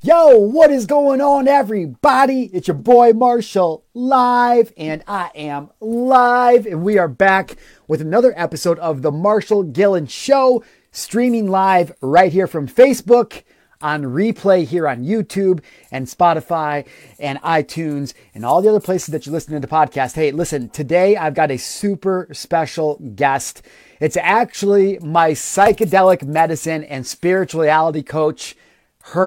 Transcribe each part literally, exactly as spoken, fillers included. Yo, what is going on, everybody? It's your boy Marshall live, and I am live, and we are back with another episode of The Marshall Gillen Show, streaming live right here from Facebook, on replay here on YouTube and Spotify and iTunes and all the other places that you're listening to podcasts. Hey, listen, today I've got a super special guest. It's actually my psychedelic medicine and spirituality coach,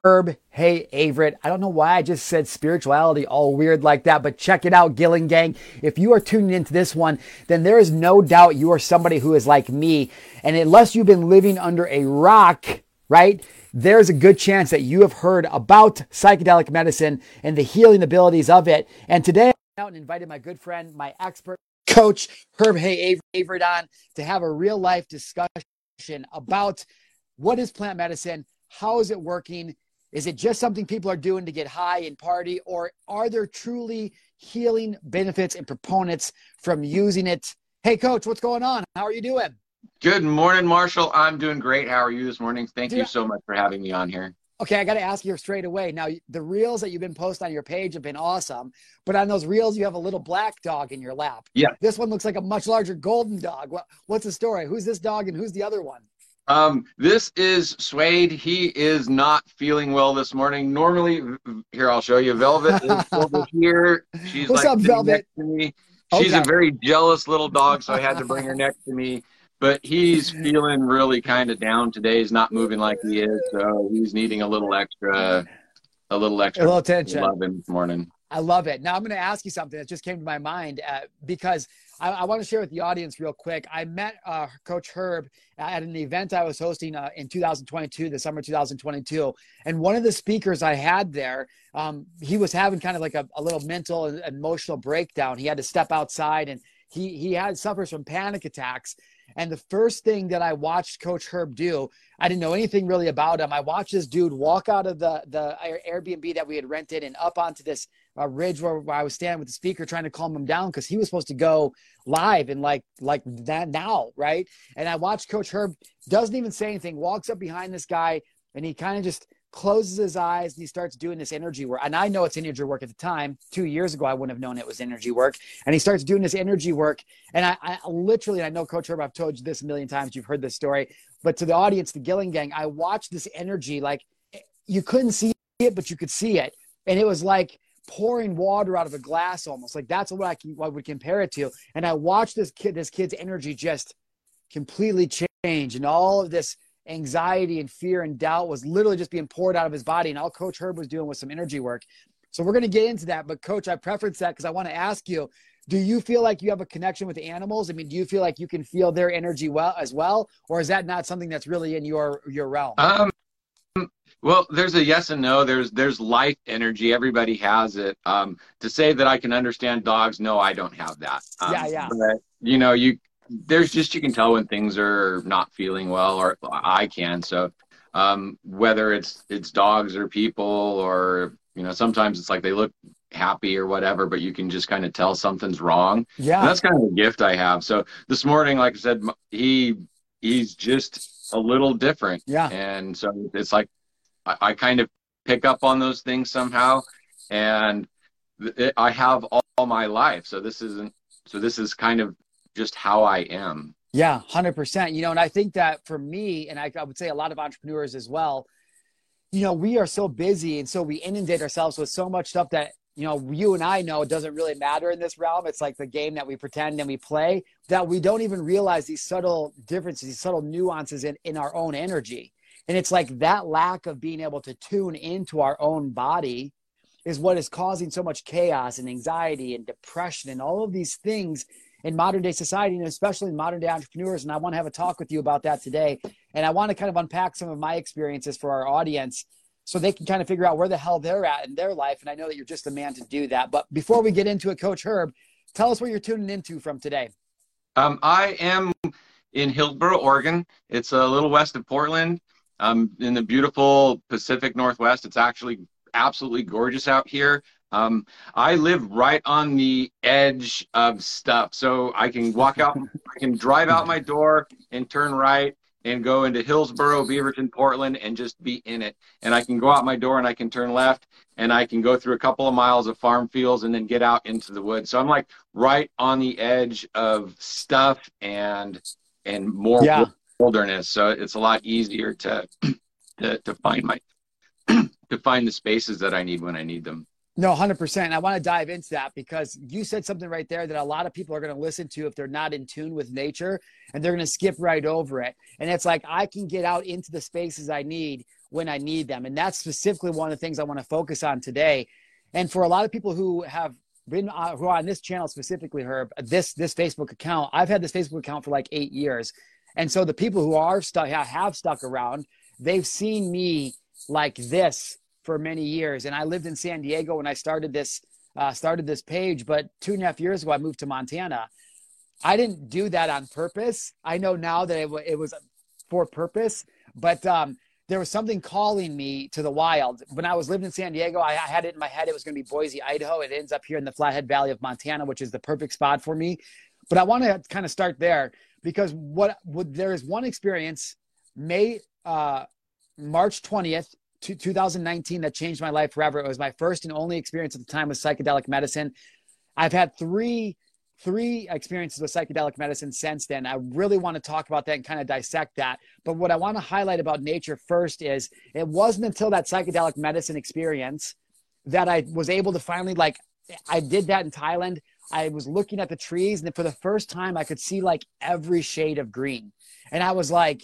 Herb Heagh-Avritt. I don't know why I just said spirituality all weird like that, but check it out, Gillen Gang. If you are tuning into this one, then there is no doubt you are somebody who is like me. And unless you've been living under a rock, right, there's a good chance that you have heard about psychedelic medicine and the healing abilities of it. And today I went out and invited my good friend, my expert coach, Herb Heagh-Avritt, on to have a real life discussion about what is plant medicine. How is it working? Is it just something people are doing to get high and party, or are there truly healing benefits and proponents from using it? Hey, Coach, what's going on? How are you doing? Good morning, Marshall. I'm doing great. How are you this morning? Thank Dude, you so much for having me on here. Okay, I got to ask you straight away. Now, the reels that you've been posting on your page have been awesome, but on those reels, you have a little black dog in your lap. Yeah. This one looks like a much larger golden dog. What's the story? Who's this dog and who's the other one? Um, this is Suede. He is not feeling well this morning. Normally, here, I'll show you. Velvet is over here. She's What's like up, Velvet? Next to me. She's okay. A very jealous little dog, so I had to bring her next to me. But he's feeling really kind of down today. He's not moving like he is, so he's needing a little extra, a little extra, a little attention. Love him this morning. I love it. Now I'm going to ask you something that just came to my mind uh, because I, I want to share with the audience real quick. I met uh, Coach Herb at an event I was hosting uh, in two thousand twenty-two, the summer two thousand twenty-two. And one of the speakers I had there, um, he was having kind of like a, a little mental and emotional breakdown. He had to step outside, and he he had suffers from panic attacks. And the first thing that I watched Coach Herb do, I didn't know anything really about him. I watched this dude walk out of the, the Airbnb that we had rented and up onto this uh, ridge where, where I was standing with the speaker trying to calm him down because he was supposed to go live and like like that now, right? And I watched Coach Herb, doesn't even say anything, walks up behind this guy, and he kind of just closes his eyes and he starts doing this energy work. And I know it's energy work at the time. Two years ago, I wouldn't have known it was energy work. And he starts doing this energy work. And I, I literally, I know Coach Herb, I've told you this a million times. You've heard this story, but to the audience, the Gillen Gang, I watched this energy. Like, you couldn't see it, but you could see it. And it was like pouring water out of a glass, almost like that's what I, can, what I would compare it to. And I watched this kid, this kid's energy just completely change, and all of this anxiety and fear and doubt was literally just being poured out of his body. And all Coach Herb was doing was some energy work. So we're going to get into that. But Coach, I preference that because I want to ask you, do you feel like you have a connection with the animals? I mean, do you feel like you can feel their energy well as well? Or is that not something that's really in your, your realm? Um, well, there's a yes and no. There's, there's life energy. Everybody has it. Um, to say that I can understand dogs, no, I don't have that. Um, yeah, yeah. But, you know, you, there's just, you can tell when things are not feeling well, or I can. So um, whether it's, it's dogs or people, or, you know, sometimes it's like they look happy or whatever, but you can just kind of tell something's wrong. Yeah. And that's kind of a gift I have. So this morning, like I said, he, he's just a little different. Yeah. And so it's like, I, I kind of pick up on those things somehow, and it, I have all, all my life. So this isn't, so this is kind of just how I am. Yeah, one hundred percent. You know, and I think that for me, and I, I would say a lot of entrepreneurs as well, you know, we are so busy, and so we inundate ourselves with so much stuff that, you know, you and I know it doesn't really matter in this realm. It's like the game that we pretend and we play, that we don't even realize these subtle differences, these subtle nuances in, in our own energy. And it's like that lack of being able to tune into our own body is what is causing so much chaos and anxiety and depression and all of these things in modern day society, and especially in modern day entrepreneurs. And I want to have a talk with you about that today. And I want to kind of unpack some of my experiences for our audience so they can kind of figure out where the hell they're at in their life. And I know that you're just the man to do that. But before we get into it, Coach Herb, tell us where you're tuning into from today. Um, I am in Hillsboro, Oregon. It's a little west of Portland, um, in the beautiful Pacific Northwest. It's actually absolutely gorgeous out here. Um, I live right on the edge of stuff, so I can walk out, I can drive out my door and turn right, and go into Hillsboro, Beaverton, Portland, and just be in it. And I can go out my door and I can turn left and I can go through a couple of miles of farm fields and then get out into the woods. So I'm like right on the edge of stuff and and more yeah. wilderness. So it's a lot easier to to, to find my to find the spaces that I need when I need them. No, one hundred percent. I want to dive into that because you said something right there that a lot of people are going to listen to if they're not in tune with nature, and they're going to skip right over it. And it's like, I can get out into the spaces I need when I need them. And that's specifically one of the things I want to focus on today. And for a lot of people who have been uh, who are on this channel specifically, Herb, this, this Facebook account, I've had this Facebook account for like eight years. And so the people who are stuck, have stuck around, they've seen me like this for many years. And I lived in San Diego when I started this, uh, started this page, but two and a half years ago, I moved to Montana. I didn't do that on purpose. I know now that it, w it was for purpose, but um, there was something calling me to the wild. When I was living in San Diego, I, I had it in my head, it was going to be Boise, Idaho. It ends up here in the Flathead Valley of Montana, which is the perfect spot for me. But I want to kind of start there because what, what there is one experience, May, uh, March twentieth, two thousand nineteen, that changed my life forever. It was my first and only experience at the time with psychedelic medicine. I've had three, three experiences with psychedelic medicine since then. I really want to talk about that and kind of dissect that. But what I want to highlight about nature first is it wasn't until that psychedelic medicine experience that I was able to finally, like, I did that in Thailand. I was looking at the trees, and for the first time I could see like every shade of green. And I was like,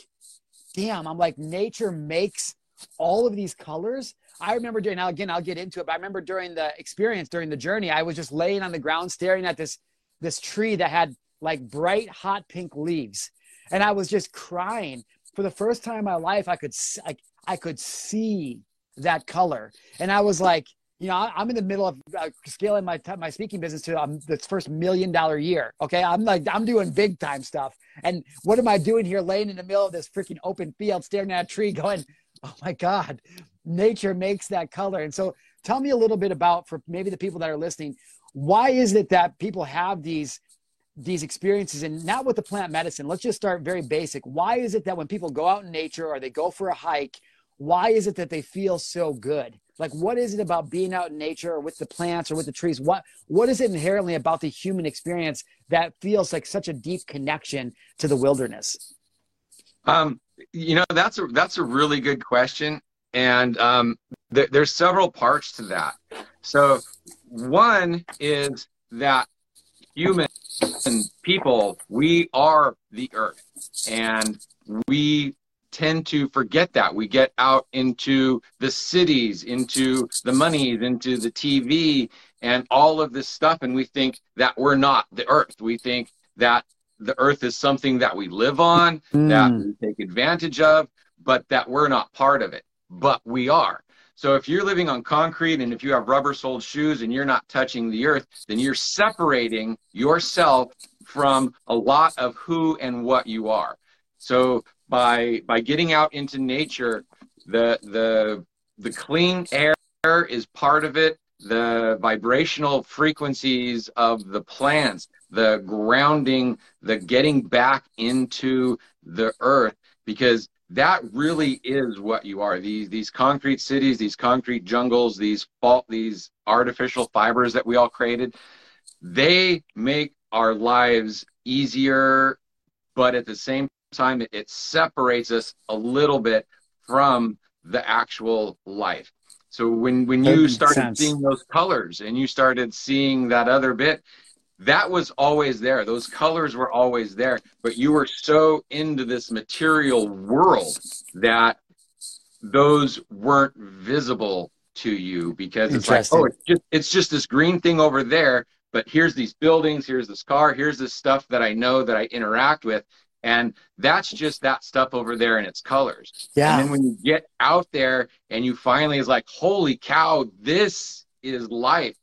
damn, I'm like, nature makes all of these colors. I remember during, now again, I'll get into it, but I remember during the experience, during the journey, I was just laying on the ground staring at this, this tree that had like bright, hot pink leaves. And I was just crying. For the first time in my life, I could, I, I could see that color. And I was like, you know, I, I'm in the middle of uh, scaling my, my speaking business to um, this first million dollar year. Okay. I'm like, I'm doing big time stuff. And what am I doing here laying in the middle of this freaking open field, staring at a tree going, oh my God, nature makes that color. And so tell me a little bit about, for maybe the people that are listening, why is it that people have these, these experiences and not with the plant medicine? Let's just start very basic. Why is it that when people go out in nature or they go for a hike, why is it that they feel so good? Like, what is it about being out in nature or with the plants or with the trees? What, what is it inherently about the human experience that feels like such a deep connection to the wilderness? Um, you know, that's a, that's a really good question. And um, th there's several parts to that. So one is that human people, we are the earth, and we tend to forget that. We get out into the cities, into the monies, into the T V and all of this stuff. And we think that we're not the earth. We think that the earth is something that we live on, mm. that we take advantage of, but that we're not part of it, but we are. So if you're living on concrete and if you have rubber-soled shoes and you're not touching the earth, then you're separating yourself from a lot of who and what you are. So by by getting out into nature, the the the clean air is part of it, the vibrational frequencies of the plants, the grounding, the getting back into the earth, because that really is what you are. These, these concrete cities, these concrete jungles, these fault, these artificial fibers that we all created, they make our lives easier, but at the same time, it, it separates us a little bit from the actual life. So when, when you started seeing those colors and you started seeing that other bit, that was always there. Those colors were always there, but you were so into this material world that those weren't visible to you, because it's like, oh, it's just, it's just this green thing over there, but here's these buildings, here's this car, here's this stuff that I know that I interact with. And that's just that stuff over there in its colors. Yeah. And then when you get out there and you finally is like, holy cow, this is life.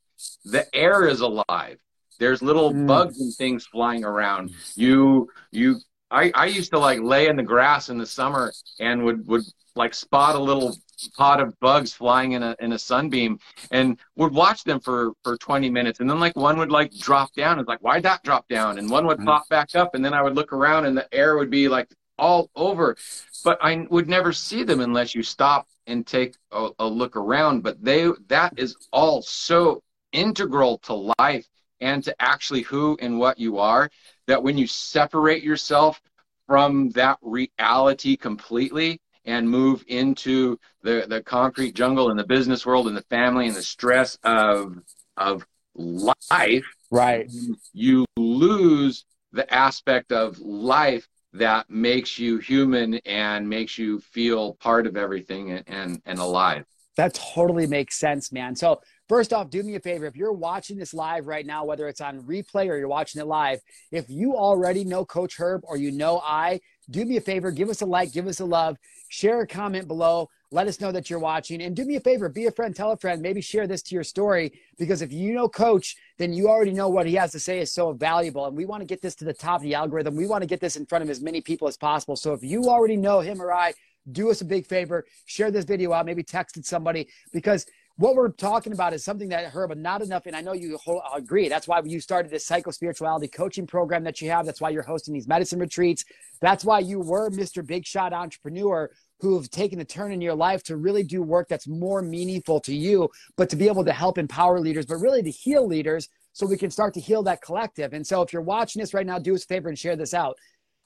The air is alive. There's little mm. bugs and things flying around. You, you, I, I used to like lay in the grass in the summer and would, would like spot a little pod of bugs flying in a, in a sunbeam, and would watch them for, for twenty minutes. And then like one would like drop down. It's like, why'd that drop down? And one would pop back up. And then I would look around and the air would be like all over, but I would never see them unless you stop and take a, a look around. But they, that is all so integral to life and to actually who and what you are, that when you separate yourself from that reality completely and move into the, the concrete jungle and the business world and the family and the stress of, of life, right, you lose the aspect of life that makes you human and makes you feel part of everything and, and, and alive. That totally makes sense, man. So first off, do me a favor. If you're watching this live right now, whether it's on replay or you're watching it live, if you already know Coach Herb or you know I, do me a favor, give us a like, give us a love, share a comment below. Let us know that you're watching, and do me a favor, be a friend, tell a friend, maybe share this to your story, because if you know Coach, then you already know what he has to say is so valuable. And we want to get this to the top of the algorithm. We want to get this in front of as many people as possible. So if you already know him or I, do us a big favor, share this video out, maybe text it somebody, because what we're talking about is something that, Herb, not enough, and I know you agree. That's why you started this psycho-spirituality coaching program that you have. That's why you're hosting these medicine retreats. That's why you were Mister Big Shot Entrepreneur, who have taken a turn in your life to really do work that's more meaningful to you, but to be able to help empower leaders, but really to heal leaders so we can start to heal that collective. And so if you're watching this right now, do us a favor and share this out.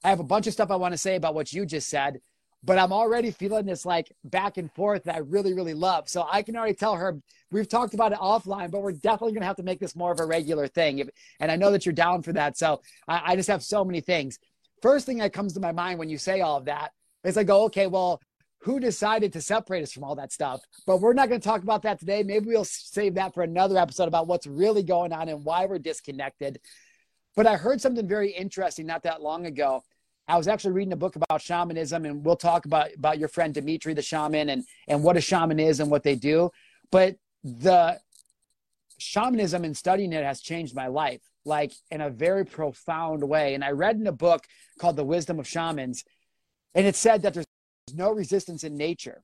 I have a bunch of stuff I want to say about what you just said, but I'm already feeling this like back and forth that I really, really love. So I can already tell her, we've talked about it offline, but we're definitely going to have to make this more of a regular thing. If, and I know that you're down for that. So I, I just have so many things. First thing that comes to my mind when you say all of that is I go, okay, well, who decided to separate us from all that stuff? But we're not going to talk about that today. Maybe we'll save that for another episode about what's really going on and why we're disconnected. But I heard something very interesting not that long ago. I was actually reading a book about shamanism, and we'll talk about, about your friend Dimitri, the shaman, and, and what a shaman is and what they do. But the shamanism and studying it has changed my life, like in a very profound way. And I read in a book called The Wisdom of Shamans, and it said that there's no resistance in nature.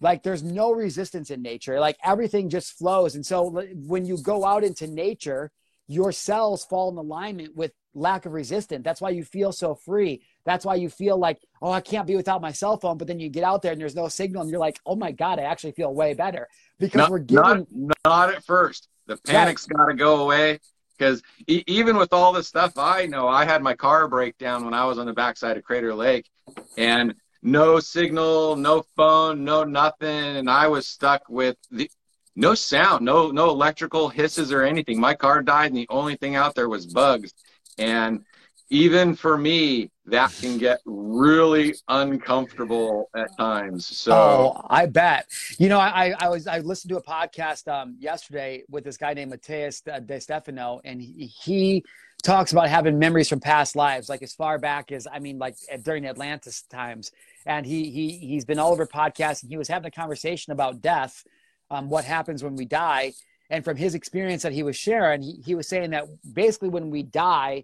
Like there's no resistance in nature. Like everything just flows. And so when you go out into nature, your cells fall in alignment with lack of resistance. That's why you feel so free. That's why you feel like, oh, I can't be without my cell phone. But then you get out there and there's no signal, and you're like, oh my God, I actually feel way better, because not, we're giving. Not, not at first. The panic's got to go away, because e even with all the stuff I know, I had my car break down when I was on the backside of Crater Lake, and no signal, no phone, no nothing, and I was stuck with the no sound, no no electrical hisses or anything. My car died, and the only thing out there was bugs. And even for me, that can get really uncomfortable at times. So oh, I bet. You know, I, I was I listened to a podcast um, yesterday with this guy named Mateus de Stefano, and he, he talks about having memories from past lives, like as far back as, I mean, like during Atlantis times. And he, he, he's been all over podcasts, and he was having a conversation about death, um, what happens when we die. And from his experience that he was sharing, he, he was saying that basically when we die,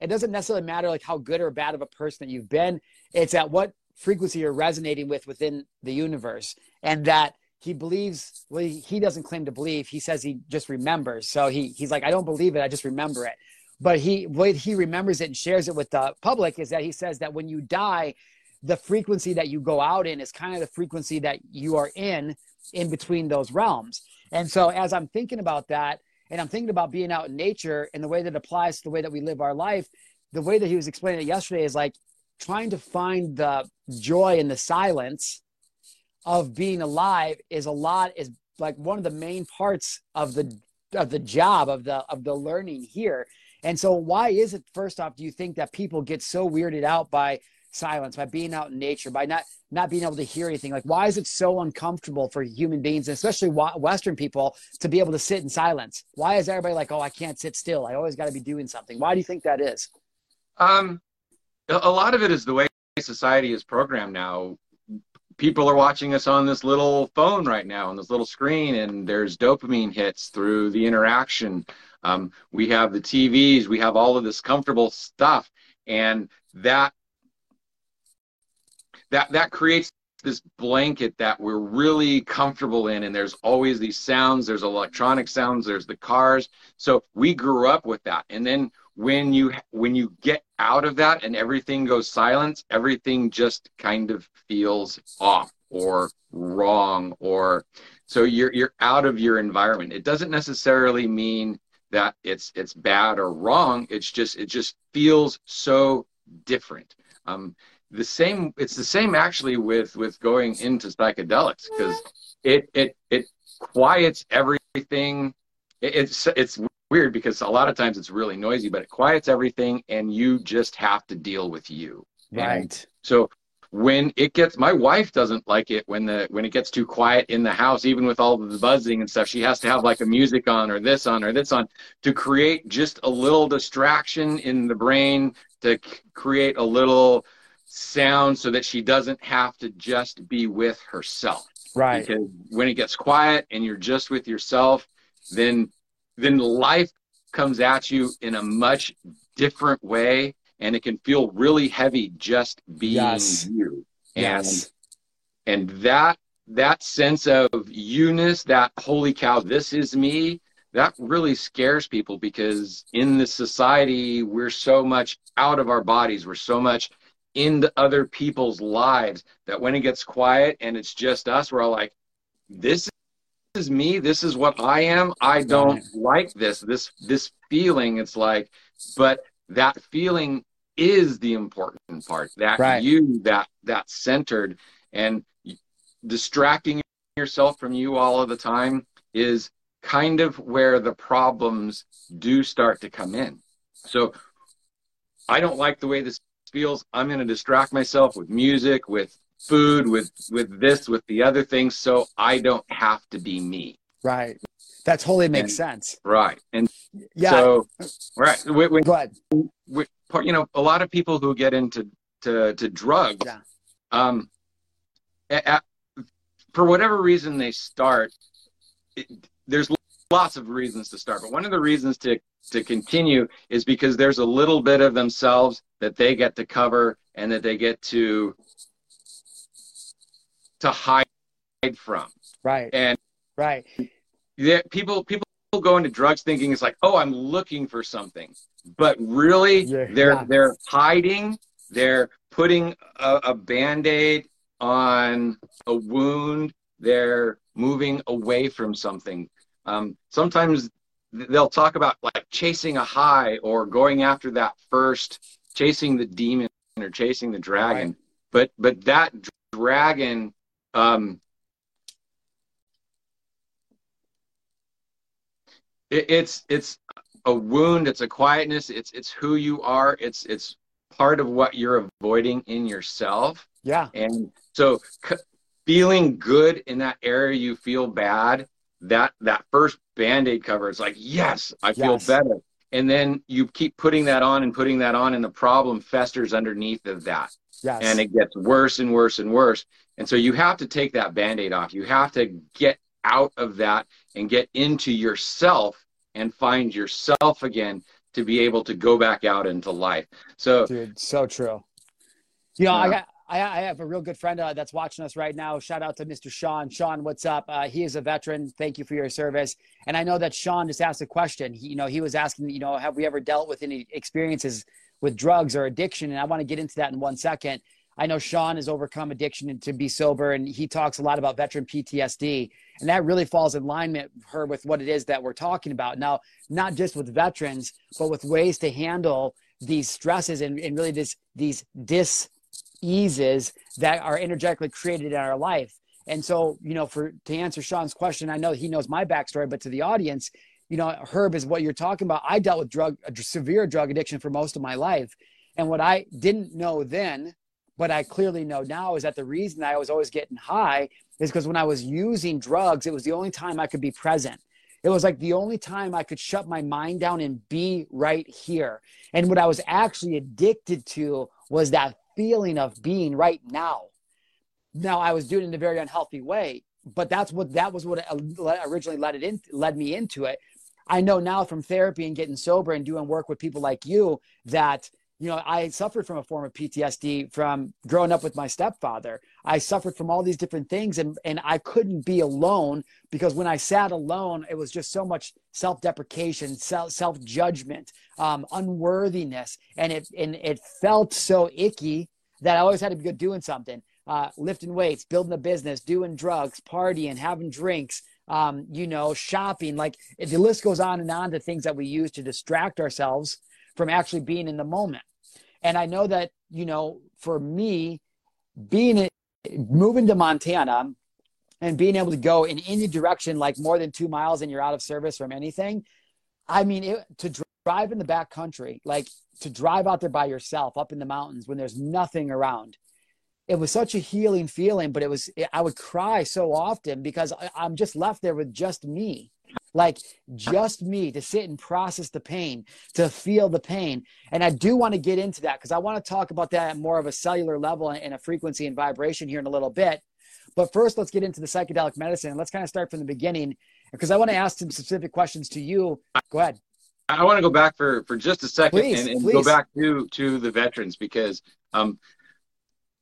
it doesn't necessarily matter like how good or bad of a person that you've been. It's at what frequency you're resonating with within the universe. And that he believes, well, he doesn't claim to believe. He says he just remembers. So he, he's like, I don't believe it. I just remember it. But he, what he remembers it and shares it with the public is that he says that when you die, the frequency that you go out in is kind of the frequency that you are in, in between those realms. And so as I'm thinking about that, and I'm thinking about being out in nature and the way that applies to the way that we live our life, the way that he was explaining it yesterday is like trying to find the joy in the silence of being alive is a lot is like one of the main parts of the, of the job of the, of the learning here. And so why is it, first off, do you think that people get so weirded out by silence, by being out in nature, by not, not being able to hear anything? Like, why is it so uncomfortable for human beings, and especially Western people, to be able to sit in silence? Why is everybody like, oh, I can't sit still. I always got to be doing something. Why do you think that is? Um, a lot of it is the way society is programmed now. People are watching us on this little phone right now, on this little screen, and there's dopamine hits through the interaction. Um, we have the T Vs. We have all of this comfortable stuff, and that That, that creates this blanket that we're really comfortable in, and there's always these sounds, there's electronic sounds, there's the cars. So we grew up with that, and then when you when you get out of that and everything goes silent, everything just kind of feels off or wrong, or so you're you're out of your environment. It doesn't necessarily mean that it's it's bad or wrong. It's just it just feels so different. Um, the same it's the same actually with with going into psychedelics, because it it it quiets everything. It, it's it's weird because a lot of times it's really noisy, but it quiets everything, and you just have to deal with you. Right. And so when it gets, my wife doesn't like it when the when it gets too quiet in the house, even with all the buzzing and stuff. She has to have like a music on or this on or this on to create just a little distraction in the brain, to c create a little sound so that she doesn't have to just be with herself. Right. Because when it gets quiet and you're just with yourself, then then life comes at you in a much different way, and it can feel really heavy just being yes. you. And, yes. And that that sense of you-ness, that holy cow, this is me, that really scares people, because in this society, we're so much out of our bodies. We're so much into other people's lives that when it gets quiet and it's just us, we're all like, this is me. This is what I am. I don't like this. This, this feeling, it's like, but that feeling is the important part, that right. you, that that's centered, and distracting yourself from you all of the time is kind of where the problems do start to come in. So I don't like the way this feels. I'm going to distract myself with music, with food, with, with this, with the other things, so I don't have to be me. Right. That totally makes and, sense. Right. And yeah. So, right. When, when, Go ahead. When, you know, a lot of people who get into to, to drugs, yeah. um, at, for whatever reason they start, it, there's lots of reasons to start. But one of the reasons to, to continue is because there's a little bit of themselves that they get to cover and that they get to, to hide from. Right. And right. Yeah, people people go into drugs thinking it's like, oh, I'm looking for something, but really yeah, they're yeah. they're hiding. They're putting a, a Band-Aid on a wound. They're moving away from something. Um, sometimes they'll talk about like chasing a high, or going after that first, chasing the demon or chasing the dragon. Right. But but that dragon. Um, It's it's a wound. It's a quietness. It's it's who you are. It's it's part of what you're avoiding in yourself. Yeah. And so c feeling good in that area, you feel bad. That that first Band-Aid cover is like, yes, I feel yes. better. And then you keep putting that on and putting that on, and the problem festers underneath of that. Yes. And it gets worse and worse and worse. And so you have to take that Band-Aid off. You have to get out of that and get into yourself and find yourself again to be able to go back out into life. So dude, so true. You know, uh, I, got, I, I have a real good friend uh, that's watching us right now. Shout out to Mister Sean. Sean, what's up? Uh, he is a veteran. Thank you for your service. And I know that Sean just asked a question. He, you know, he was asking, you know, have we ever dealt with any experiences with drugs or addiction? And I want to get into that in one second. I know Sean has overcome addiction and to be sober, and he talks a lot about veteran P T S D. And that really falls in alignment her with what it is that we're talking about. Now, not just with veterans, but with ways to handle these stresses and, and really this, these dis-eases that are energetically created in our life. And so, you know, for to answer Sean's question, I know he knows my backstory, but to the audience, you know, Herb, is what you're talking about. I dealt with drug, severe drug addiction for most of my life. And what I didn't know then, but I clearly know now, is that the reason I was always getting high is because when I was using drugs, it was the only time I could be present. It was like the only time I could shut my mind down and be right here. And what I was actually addicted to was that feeling of being right now. Now, I was doing it in a very unhealthy way, but that's what that was what originally led it in, led me into it. I know now from therapy and getting sober and doing work with people like you that you know, I suffered from a form of P T S D from growing up with my stepfather. I suffered from all these different things, and, and I couldn't be alone, because when I sat alone, it was just so much self-deprecation, self-judgment, um, unworthiness. And it, and it felt so icky that I always had to be doing something, uh, lifting weights, building a business, doing drugs, partying, having drinks, um, you know, shopping. Like the list goes on and on, to things that we use to distract ourselves from actually being in the moment. And I know that, you know, for me, being moving to Montana and being able to go in any direction, like more than two miles and you're out of service from anything. I mean, it, to drive in the back country, like to drive out there by yourself up in the mountains when there's nothing around, it was such a healing feeling. But it was, I would cry so often because I, I'm just left there with just me. Like just me, to sit and process the pain, to feel the pain. And I do want to get into that, because I want to talk about that at more of a cellular level and a frequency and vibration here in a little bit. But first, let's get into the psychedelic medicine. Let's kind of start from the beginning, because I want to ask some specific questions to you. Go ahead. I want to go back for, for just a second please, and, and please. go back to, to the veterans, because um,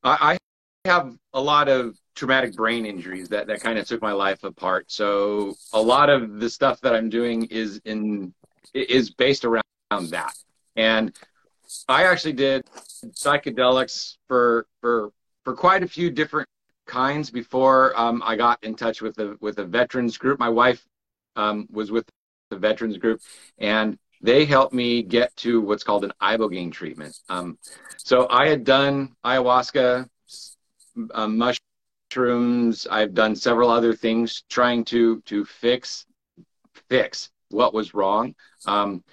I, I have a lot of traumatic brain injuries that, that kind of took my life apart. So a lot of the stuff that I'm doing is in is based around that. And I actually did psychedelics for for for quite a few different kinds before um, I got in touch with the with a veterans group. My wife um, was with the veterans group, and they helped me get to what's called an Ibogaine treatment. Um, so I had done ayahuasca, uh, mush. mushrooms. I've done several other things trying to to fix fix what was wrong, um,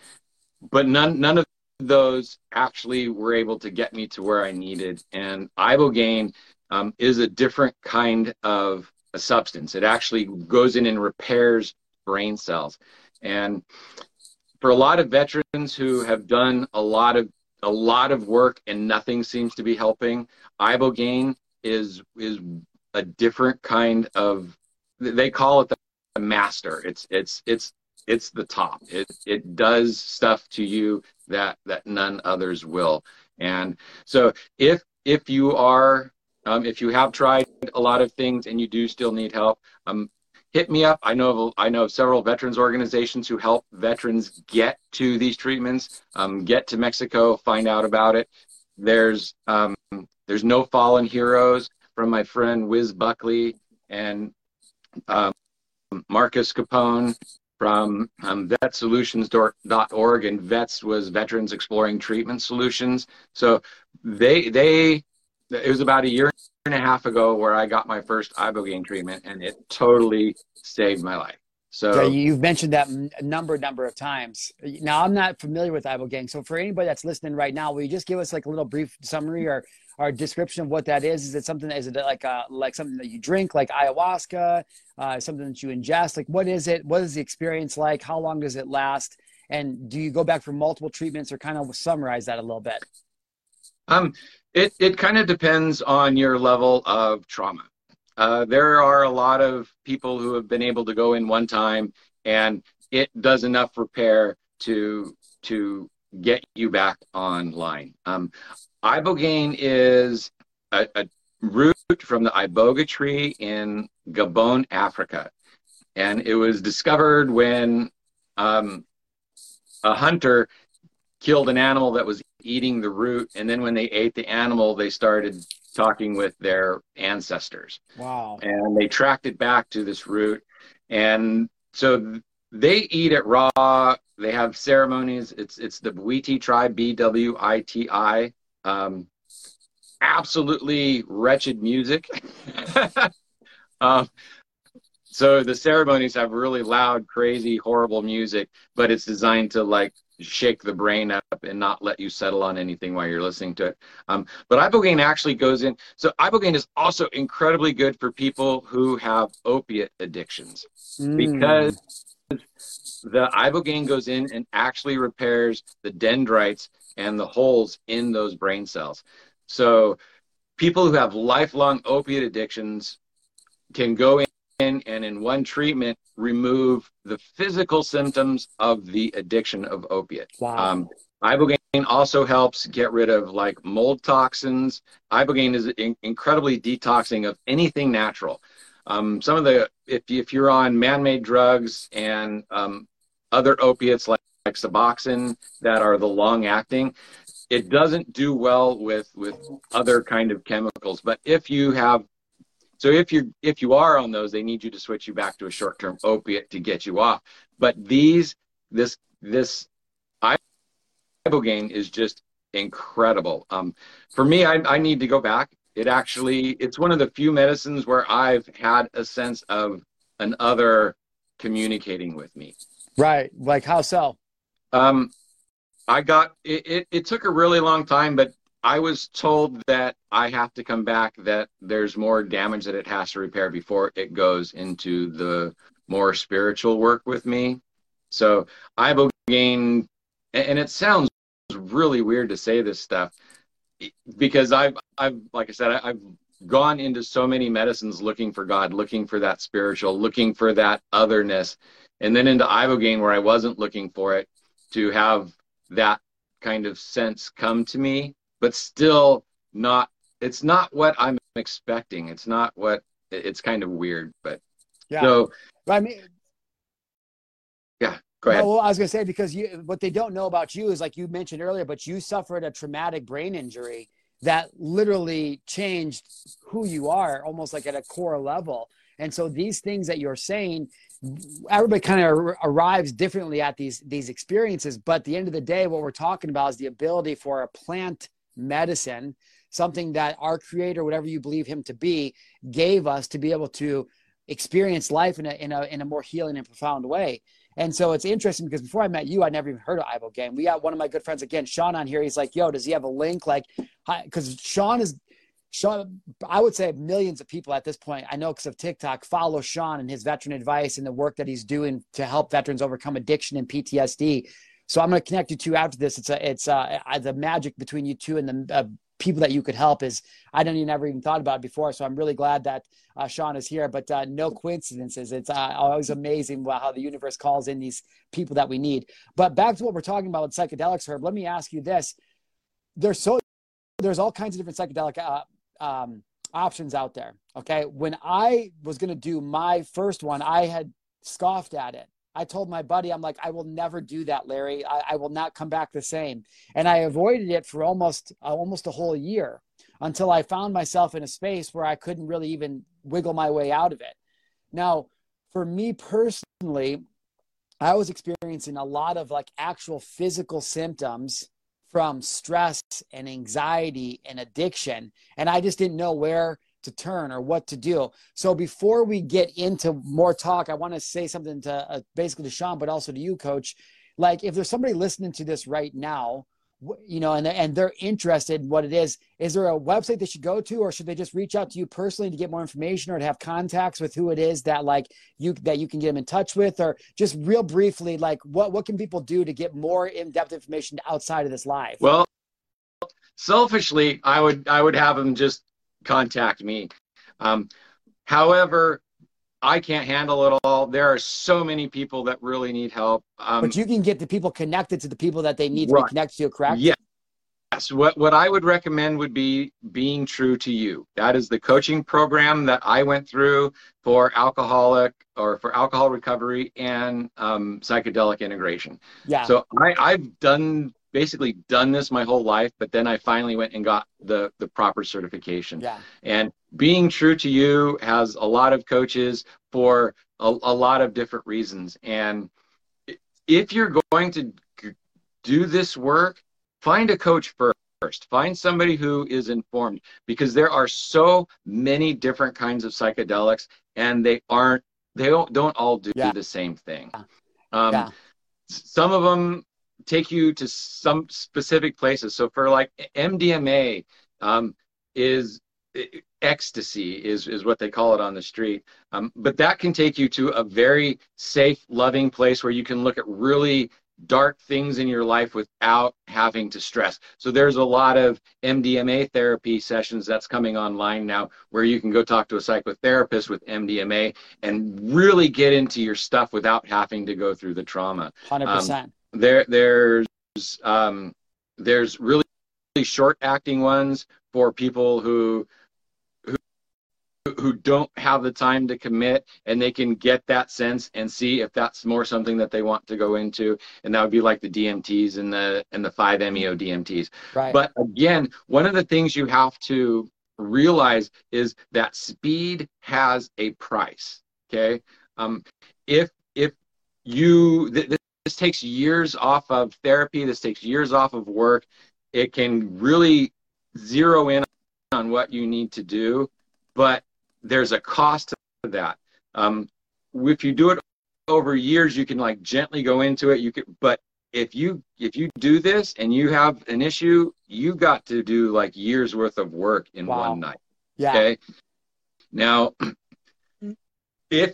but none none of those actually were able to get me to where I needed. And Ibogaine um, is a different kind of a substance. It actually goes in and repairs brain cells. And for a lot of veterans who have done a lot of a lot of work and nothing seems to be helping, Ibogaine is is a different kind of, they call it the master. It's, it's, it's, it's the top. It, it does stuff to you that, that none others will. And so if, if you are, um, if you have tried a lot of things and you do still need help, um, hit me up. I know, of, I know of several veterans organizations who help veterans get to these treatments, um, get to Mexico, find out about it. There's, um, there's No Fallen Heroes, from my friend Wiz Buckley, and um, Marcus Capone from um, vets solutions dot org, and Vets was Veterans Exploring Treatment Solutions. So they, they it was about a year and a half ago where I got my first Ibogaine treatment, and it totally saved my life. So, so you've mentioned that a number, number of times. Now, I'm not familiar with Ibogaine, so for anybody that's listening right now, will you just give us like a little brief summary or Our description of what that is? Is it something that, is it like a, like something that you drink, like ayahuasca, uh, something that you ingest? Like, what is it? What is the experience like? How long does it last? And do you go back for multiple treatments, or kind of summarize that a little bit? Um, it, it kind of depends on your level of trauma. Uh, there are a lot of people who have been able to go in one time and it does enough repair to, to get you back online. Um, Ibogaine is a, a root from the iboga tree in Gabon, Africa. And it was discovered when um, a hunter killed an animal that was eating the root. And then when they ate the animal, they started talking with their ancestors. Wow. And they tracked it back to this root. And so they eat it raw. They have ceremonies. It's, it's the Bwiti tribe, B W I T I. Um, absolutely wretched music. um, so the ceremonies have really loud, crazy, horrible music, but it's designed to like shake the brain up and not let you settle on anything while you're listening to it. Um, but Ibogaine actually goes in. So Ibogaine is also incredibly good for people who have opiate addictions, mm. because the Ibogaine goes in and actually repairs the dendrites and the holes in those brain cells. So people who have lifelong opiate addictions can go in and in one treatment remove the physical symptoms of the addiction of opiate. Wow. Um, Ibogaine also helps get rid of like mold toxins. Ibogaine is in incredibly detoxing of anything natural. Um, some of the, if, if you're on man-made drugs and um, other opiates like, like Suboxone that are the long-acting, it doesn't do well with, with other kind of chemicals. But if you have, so if you if you are on those, they need you to switch you back to a short-term opiate to get you off. But these, this, this, Ibogaine is just incredible. Um, for me, I, I need to go back. It actually, it's one of the few medicines where I've had a sense of an other communicating with me. Right. Like how so? Um, I got, it, it, it took a really long time, but I was told that I have to come back, that there's more damage that it has to repair before it goes into the more spiritual work with me. So Ibogaine, and it sounds really weird to say this stuff because I've, I've, like I said, I've gone into so many medicines looking for God, looking for that spiritual, looking for that otherness, and then into Ibogaine where I wasn't looking for it, to have that kind of sense come to me, but still not, it's not what I'm expecting. It's not what, it's kind of weird, but yeah. So, I mean, yeah. No, well, I was going to say, because you, what they don't know about you is, like you mentioned earlier, but you suffered a traumatic brain injury that literally changed who you are, almost like at a core level. And so these things that you're saying, everybody kind of arrives differently at these, these experiences. But at the end of the day, what we're talking about is the ability for a plant medicine, something that our creator, whatever you believe him to be, gave us to be able to experience life in a, in a, in a more healing and profound way. And so it's interesting because before I met you, I never even heard of Ibogaine. We got one of my good friends, again, Sean, on here. He's like, yo, does he have a link? Like, because Sean is, Sean, I would say millions of people at this point, I know because of TikTok, follow Sean and his veteran advice and the work that he's doing to help veterans overcome addiction and P T S D. So I'm going to connect you two after this. It's a, it's a, the magic between you two and the uh, people that you could help is, I don't even ever even thought about it before. So I'm really glad that uh, Sean is here, but uh, no coincidences. It's uh, always amazing how the universe calls in these people that we need. But back to what we're talking about with psychedelics, Herb, let me ask you this. There's so, there's all kinds of different psychedelic uh, um, options out there. Okay. When I was going to do my first one, I had scoffed at it. I told my buddy, I'm like, I will never do that, Larry. I, I will not come back the same. And I avoided it for almost uh, almost a whole year until I found myself in a space where I couldn't really even wiggle my way out of it. Now, for me personally, I was experiencing a lot of like actual physical symptoms from stress and anxiety and addiction. And I just didn't know where to turn or what to do. So before we get into more talk, I want to say something to uh, basically to Sean, but also to you, Coach. Like, if there's somebody listening to this right now, you know, and, and they're interested in what it is, is there a website they should go to, or should they just reach out to you personally to get more information, or to have contacts with who it is that like you, that you can get them in touch with? Or just real briefly, like what, what can people do to get more in-depth information outside of this live? Well, selfishly, I would, I would have them just contact me. Um, however, I can't handle it all. There are so many people that really need help. Um, but you can get the people connected to the people that they need to right. be connected to, correct? Yes. Yes. What, what I would recommend would be Being True to You. That is the coaching program that I went through for alcoholic or for alcohol recovery and um, psychedelic integration. Yeah. So I, I've done basically done this my whole life, but then I finally went and got the, the proper certification. Yeah. And Being True to You has a lot of coaches for a, a lot of different reasons. And if you're going to do this work, find a coach first. Find somebody who is informed, because there are so many different kinds of psychedelics, and they aren't, they don't, don't all do yeah. the same thing. Yeah. Um, yeah. Some of them take you to some specific places. So for like M D M A um, is it, ecstasy is, is what they call it on the street. Um, but that can take you to a very safe, loving place where you can look at really dark things in your life without having to stress. So there's a lot of M D M A therapy sessions that's coming online now, where you can go talk to a psychotherapist with M D M A and really get into your stuff without having to go through the trauma. one hundred percent. Um, There, there's um, there's really, really short acting ones for people who, who who don't have the time to commit, and they can get that sense and see if that's more something that they want to go into. And that would be like the D M Ts and the and the five M E O D M Ts. Right. But again, one of the things you have to realize is that speed has a price. Okay. Um, if if you th th this takes years off of therapy, this takes years off of work. It can really zero in on what you need to do, but there's a cost to that. Um, if you do it over years, you can like gently go into it. You could, but if you if you do this and you have an issue, you got to do like years worth of work in wow. one night. Yeah. Okay. Now, if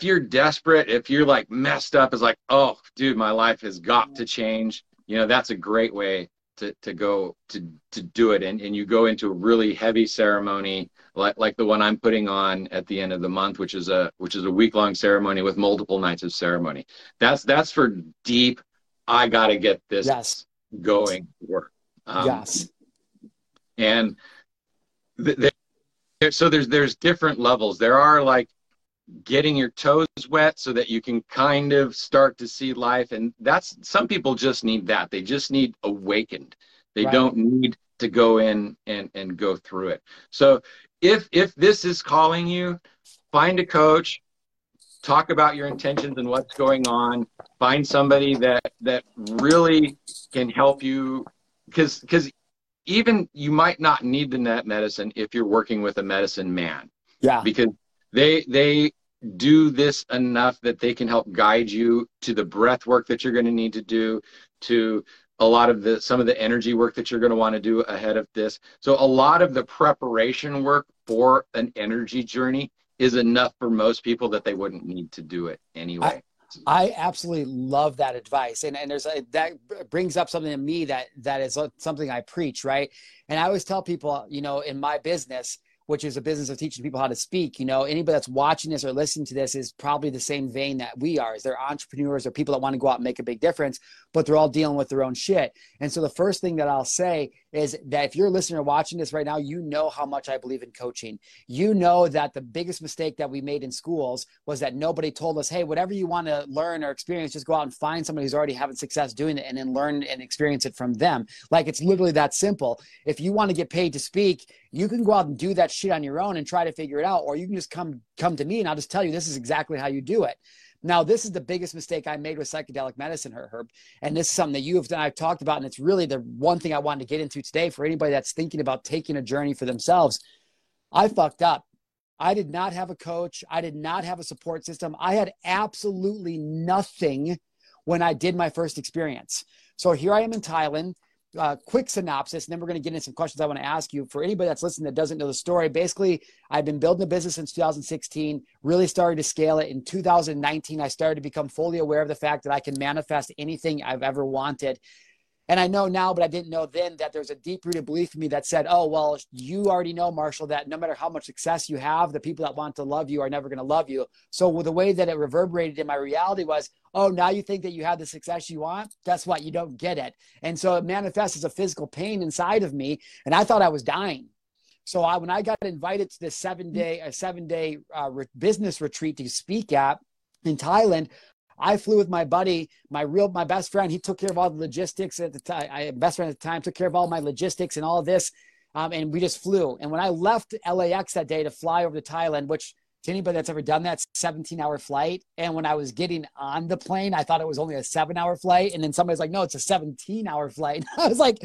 If you're desperate, if you're like messed up, it's like, oh, dude, my life has got to change. You know, that's a great way to, to go to, to do it. And, and you go into a really heavy ceremony, like, like the one I'm putting on at the end of the month, which is a, which is a week long ceremony with multiple nights of ceremony. That's, that's for deep. I got to get this yes. going work. Um, yes. And th there, so there's, there's different levels. There are like, getting your toes wet so that you can kind of start to see life. And that's, some people just need that. They just need awakened. They right. don't need to go in and, and go through it. So if, if this is calling you, find a coach, talk about your intentions and what's going on, find somebody that, that really can help you. Cause, cause even you might not need the net medicine if you're working with a medicine man. Yeah. Because They, they do this enough that they can help guide you to the breath work that you're going to need to do, to a lot of the, some of the energy work that you're going to want to do ahead of this. So a lot of the preparation work for an energy journey is enough for most people that they wouldn't need to do it anyway. I, I absolutely love that advice. And, and there's a, that brings up something in me that, that is something I preach, right? And I always tell people, you know, in my business, which is a business of teaching people how to speak. You know, anybody that's watching this or listening to this is probably the same vein that we are, is they're entrepreneurs or people that want to go out and make a big difference, but they're all dealing with their own shit. And so the first thing that I'll say is that if you're listening or watching this right now, you know how much I believe in coaching. You know that the biggest mistake that we made in schools was that nobody told us, hey, whatever you want to learn or experience, just go out and find somebody who's already having success doing it and then learn and experience it from them. Like, it's literally that simple. If you want to get paid to speak, you can go out and do that shit on your own and try to figure it out, or you can just come come to me and I'll just tell you this is exactly how you do it. Now, this is the biggest mistake I made with psychedelic medicine, Herb, and this is something that you have done, I've talked about, and it's really the one thing I wanted to get into today for anybody that's thinking about taking a journey for themselves. I fucked up. I did not have a coach. I did not have a support system. I had absolutely nothing when I did my first experience. So here I am in Thailand. Uh, quick synopsis, and then we're going to get into some questions I want to ask you. For anybody that's listening that doesn't know the story, basically, I've been building a business since two thousand sixteen, really started to scale it. In two thousand nineteen, I started to become fully aware of the fact that I can manifest anything I've ever wanted. And I know now, but I didn't know then, that there's a deep-rooted belief in me that said, oh, well, you already know, Marshall, that no matter how much success you have, the people that want to love you are never going to love you. So the way that it reverberated in my reality was, oh, now you think that you have the success you want? Guess what? You don't get it. And so it manifests as a physical pain inside of me, and I thought I was dying. So I, when I got invited to this seven-day uh, seven-day uh, re business retreat to speak at in Thailand, I flew with my buddy, my real, my best friend. He took care of all the logistics at the time. I best friend at the time took care of all my logistics and all of this. Um, and we just flew. And when I left L A X that day to fly over to Thailand, which to anybody that's ever done that seventeen hour flight. And when I was getting on the plane, I thought it was only a seven hour flight. And then somebody's like, no, it's a seventeen hour flight. And I was like,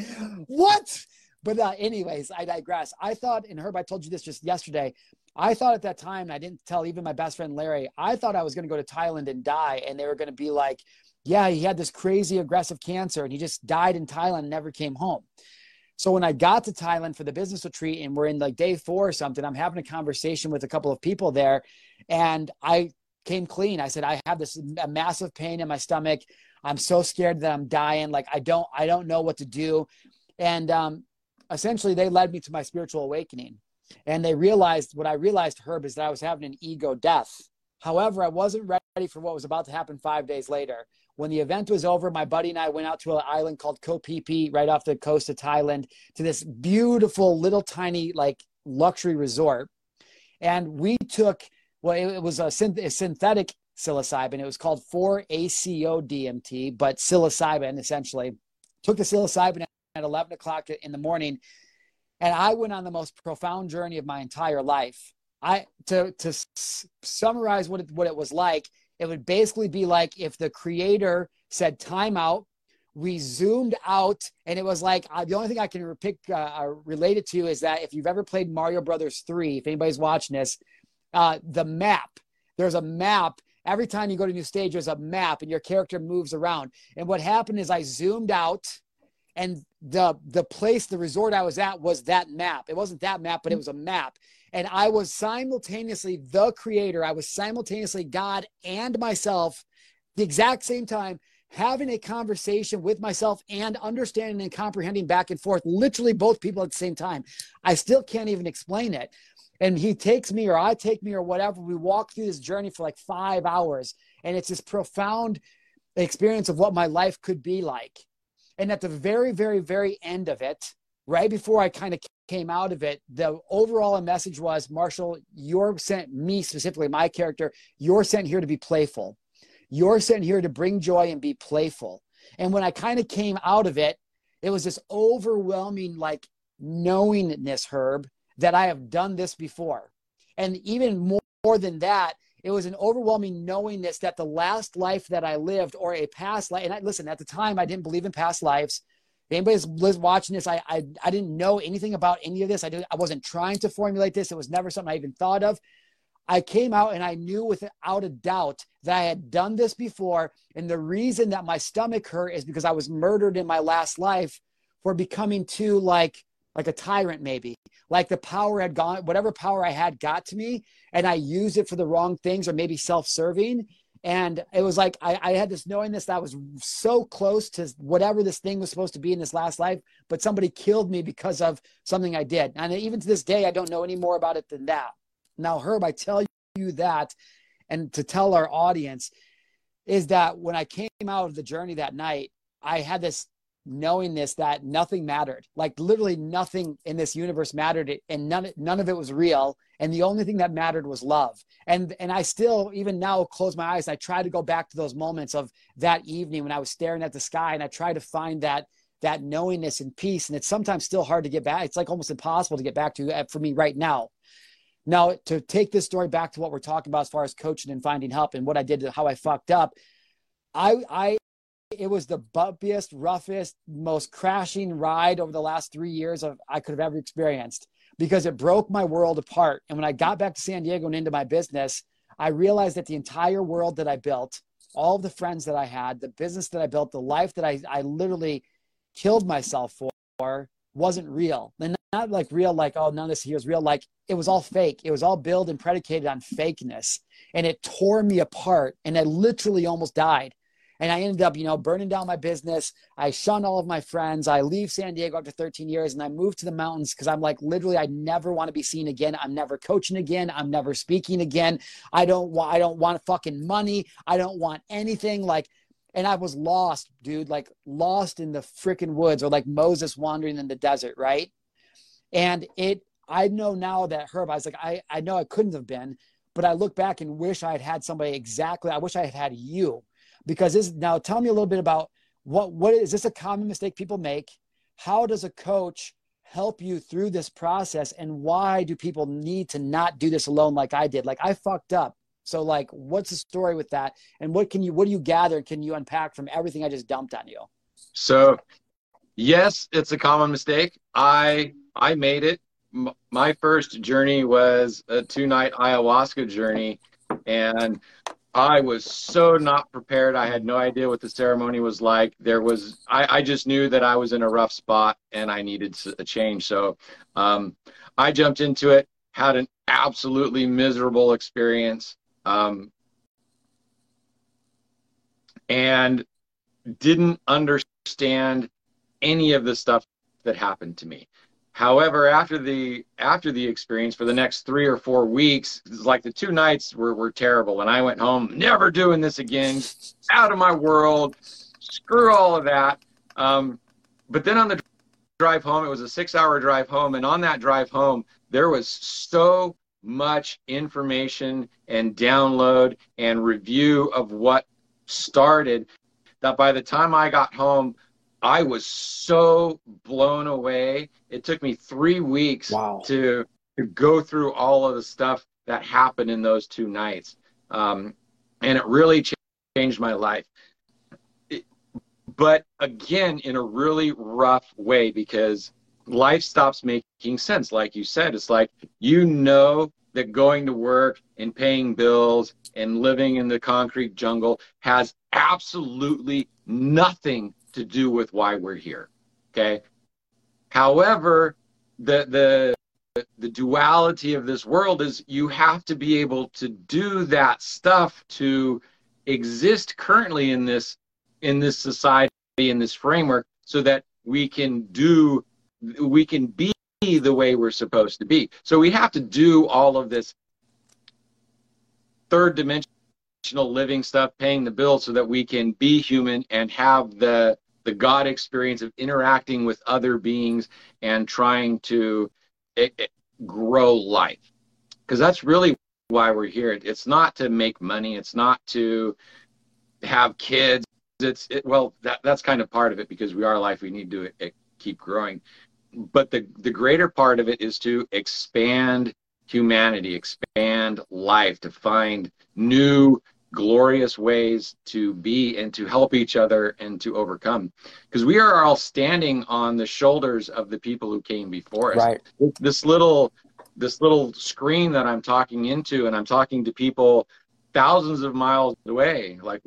what? But uh, anyways, I digress. I thought, and Herb, I told you this just yesterday, I thought at that time, and I didn't tell even my best friend, Larry, I thought I was going to go to Thailand and die. And they were going to be like, yeah, he had this crazy aggressive cancer and he just died in Thailand and never came home. So when I got to Thailand for the business retreat and we're in like day four or something, I'm having a conversation with a couple of people there. And I came clean. I said, I have this a massive pain in my stomach. I'm so scared that I'm dying. Like, I don't, I don't know what to do. And um, essentially they led me to my spiritual awakening. And they realized, what I realized, Herb, is that I was having an ego death. However, I wasn't ready for what was about to happen five days later. When the event was over, my buddy and I went out to an island called Koh Phi Phi, right off the coast of Thailand, to this beautiful little tiny like luxury resort. And we took, well, it, it was a, synth a synthetic psilocybin. It was called four A C O D M T, but psilocybin essentially. Took the psilocybin at eleven o'clock in the morning. And I went on the most profound journey of my entire life. I to to summarize what it, what it was like, it would basically be like if the creator said time out, we zoomed out, and it was like uh, the only thing I can pick uh, relate it to is that if you've ever played Mario Brothers three, if anybody's watching this, uh, the map, there's a map. Every time you go to a new stage, there's a map, and your character moves around. And what happened is I zoomed out, and the the place, the resort I was at was that map. It wasn't that map, but it was a map. And I was simultaneously the creator. I was simultaneously God and myself at the exact same time, having a conversation with myself and understanding and comprehending back and forth, literally both people at the same time. I still can't even explain it. And he takes me, or I take me, or whatever. We walk through this journey for like five hours. And it's this profound experience of what my life could be like. And at the very, very, very end of it, right before I kind of came out of it, the overall message was, Marshall, you're sent, me specifically, my character, you're sent here to be playful. You're sent here to bring joy and be playful. And when I kind of came out of it, it was this overwhelming, like, knowingness, Herb, that I have done this before. And even more, more than that, it was an overwhelming knowingness that the last life that I lived, or a past life, and I, listen, at the time, I didn't believe in past lives. If anybody's watching this, I, I, I didn't know anything about any of this. I, didn't, I wasn't trying to formulate this. It was never something I even thought of. I came out and I knew without a doubt that I had done this before. And the reason that my stomach hurt is because I was murdered in my last life for becoming too like, like a tyrant, maybe. Like the power had gone, whatever power I had got to me, and I used it for the wrong things, or maybe self-serving. And it was like, I, I had this knowingness that I was so close to whatever this thing was supposed to be in this last life, but somebody killed me because of something I did. And even to this day, I don't know any more about it than that. Now, Herb, I tell you that, and to tell our audience, is that when I came out of the journey that night, I had this knowingness that nothing mattered. Like literally nothing in this universe mattered, and none, none of it was real. And the only thing that mattered was love. And, and I still, even now, close my eyes. I try to go back to those moments of that evening when I was staring at the sky, and I try to find that, that knowingness and peace. And it's sometimes still hard to get back. It's like almost impossible to get back to for me right now. Now, to take this story back to what we're talking about as far as coaching and finding help and what I did, how I fucked up, I, I, it was the bumpiest, roughest, most crashing ride over the last three years of I could have ever experienced, because it broke my world apart. And when I got back to San Diego and into my business, I realized that the entire world that I built, all of the friends that I had, the business that I built, the life that I, I literally killed myself for, wasn't real. And not like real, like, oh, none of this here is real. Like it was all fake. It was all built and predicated on fakeness. And it tore me apart. And I literally almost died. And I ended up, you know, burning down my business. I shunned all of my friends. I leave San Diego after thirteen years, and I moved to the mountains because I'm like, literally, I never want to be seen again. I'm never coaching again. I'm never speaking again. I don't want, I don't want fucking money. I don't want anything. Like, and I was lost, dude, like lost in the freaking woods, or like Moses wandering in the desert. Right. And it, I know now that Herb, I was like, I, I know I couldn't have been, but I look back and wish I had had somebody exactly. I wish I had had you. Because this, now tell me a little bit about what, what is this a common mistake people make? How does a coach help you through this process? And why do people need to not do this alone like I did? Like I fucked up. So like, what's the story with that? And what can you, what do you gather? Can you unpack from everything I just dumped on you? So yes, it's a common mistake. I, I made it. M my first journey was a two night ayahuasca journey. And I was so not prepared. I had no idea what the ceremony was like. There was, I, I just knew that I was in a rough spot and I needed a change. So um, I jumped into it, had an absolutely miserable experience, um, and didn't understand any of the stuff that happened to me. However, after the after the experience, for the next three or four weeks, it's like the two nights were, were terrible. And I went home, never doing this again, out of my world, screw all of that. Um, but then on the drive home, it was a six-hour drive home. And on that drive home, there was so much information and download and review of what started that by the time I got home, I was so blown away. It took me three weeks wow. to, to go through all of the stuff that happened in those two nights. Um, and it really changed my life. It, but again, in a really rough way, because life stops making sense. Like you said, it's like, you know that going to work and paying bills and living in the concrete jungle has absolutely nothing to do with why we're here. Okay. However, the, the, the duality of this world is you have to be able to do that stuff to exist currently in this, in this society, in this framework, so that we can do, we can be the way we're supposed to be. So we have to do all of this third dimension living stuff, paying the bills, so that we can be human and have the the God experience of interacting with other beings and trying to it, it, grow life, because that's really why we're here. It's not to make money, it's not to have kids, it's it, well that that's kind of part of it, because we are life, we need to it, it, keep growing, but the the greater part of it is to expand humanity, expand life, to find new glorious ways to be and to help each other and to overcome, because we are all standing on the shoulders of the people who came before us. Right. This little this little screen that I'm talking into, and I'm talking to people thousands of miles away, like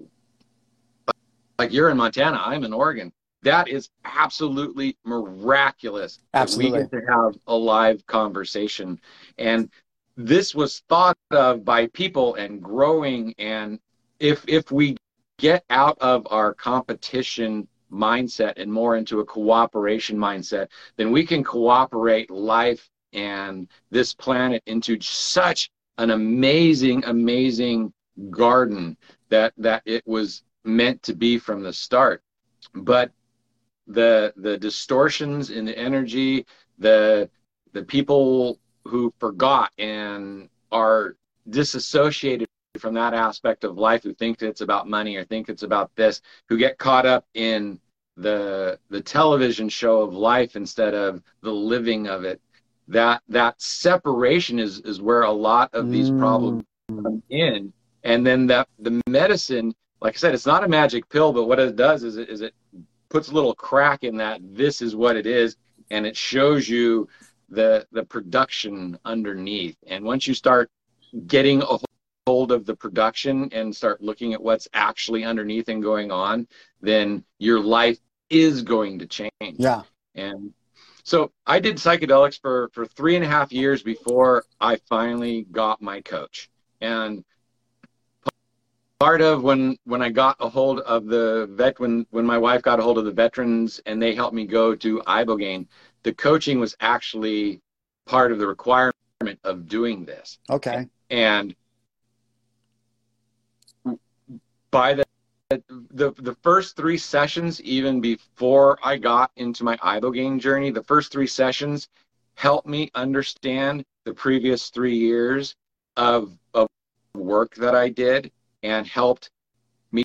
like you're in Montana, I'm in Oregon. That is absolutely miraculous. Absolutely. We get to have a live conversation. And this was thought of by people and growing. And if if we get out of our competition mindset and more into a cooperation mindset, then we can cooperate life and this planet into such an amazing, amazing garden that, that it was meant to be from the start. But the the distortions in the energy, the the people who forgot and are disassociated from that aspect of life, who think it's about money or think it's about this, who get caught up in the the television show of life instead of the living of it, that that separation is is where a lot of these mm. problems come in. And then that the medicine, like I said, it's not a magic pill, but what it does is it, is it puts a little crack in that this is what it is, and it shows you the the production underneath. And once you start getting a hold of the production and start looking at what's actually underneath and going on, then your life is going to change. Yeah. And so I did psychedelics for for three and a half years before I finally got my coach. And part of when, when I got a hold of the vet, when, when my wife got a hold of the veterans and they helped me go to Ibogaine, the coaching was actually part of the requirement of doing this. Okay. And by the, the, the first three sessions, even before I got into my Ibogaine journey, the first three sessions helped me understand the previous three years of, of work that I did, and helped me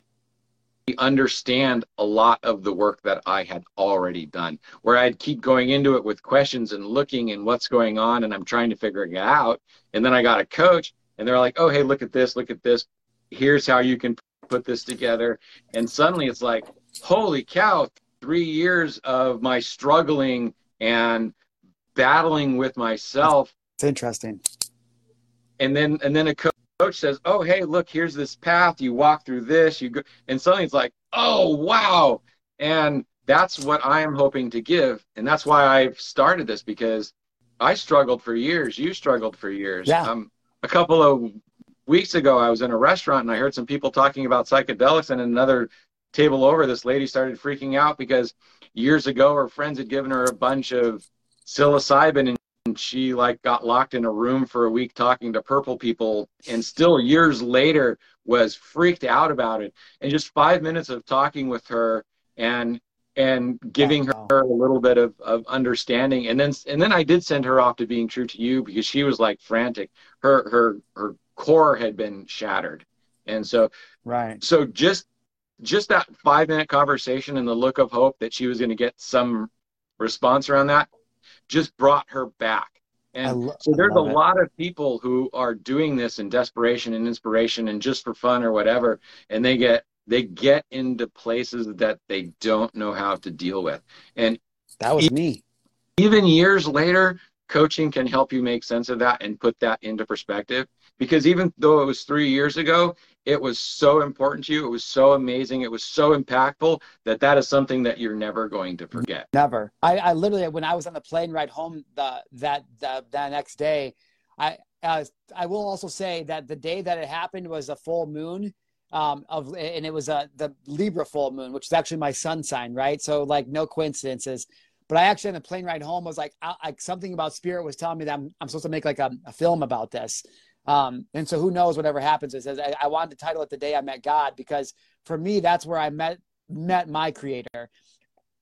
understand a lot of the work that I had already done, where I'd keep going into it with questions and looking and what's going on, and I'm trying to figure it out. And then I got a coach, and they're like, oh, hey, look at this, look at this. Here's how you can put this together. And suddenly it's like, holy cow, three years of my struggling and battling with myself. It's interesting. And then, and then a coach. Coach says, oh, hey, look, here's this path. You walk through this, you go, and suddenly it's like, oh, wow. And that's what I am hoping to give. And that's why I've started this, because I struggled for years. You struggled for years. Yeah. Um, a couple of weeks ago, I was in a restaurant and I heard some people talking about psychedelics, and another table over, this lady started freaking out because years ago, her friends had given her a bunch of psilocybin, and she like got locked in a room for a week talking to purple people, and still years later was freaked out about it. And just five minutes of talking with her and and giving wow. her a little bit of, of understanding. And then and then I did send her off to Being True to You because she was like frantic. Her her her core had been shattered. And so right. So just just that five minute conversation and the look of hope that she was going to get some response around that just brought her back. And lo- so there's a it. lot of people who are doing this in desperation and inspiration and just for fun or whatever, and they get They get into places that they don't know how to deal with. And that was even, me. Even years later, coaching can help you make sense of that and put that into perspective. Because even though it was three years ago, it was so important to you. It was so amazing. It was so impactful that that is something that you're never going to forget. Never. I, I literally, when I was on the plane ride home the, that, the, that next day, I, uh, I will also say that the day that it happened was a full moon. Um, of and it was uh, the Libra full moon, which is actually my sun sign, right? So like no coincidences. But I actually on the plane ride home was like, I, like something about spirit was telling me that I'm, I'm supposed to make like a, a film about this. Um, and so who knows whatever happens. It says I, I wanted to title it The Day I Met God, because for me that's where I met met my creator.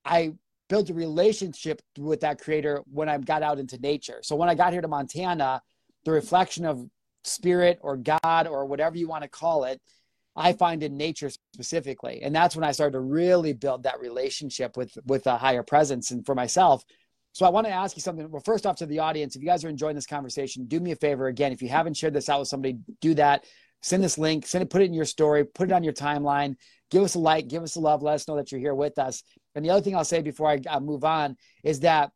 I built a relationship with that creator when I got out into nature. So when I got here to Montana, the reflection of spirit or God or whatever you want to call it, I find in nature specifically. And that's when I started to really build that relationship with, with a higher presence and for myself. So I want to ask you something. Well, first off, to the audience, if you guys are enjoying this conversation, do me a favor. Again, if you haven't shared this out with somebody, do that. Send this link, send it, put it in your story, put it on your timeline, give us a like, give us a love, let us know that you're here with us. And the other thing I'll say before I, I move on is that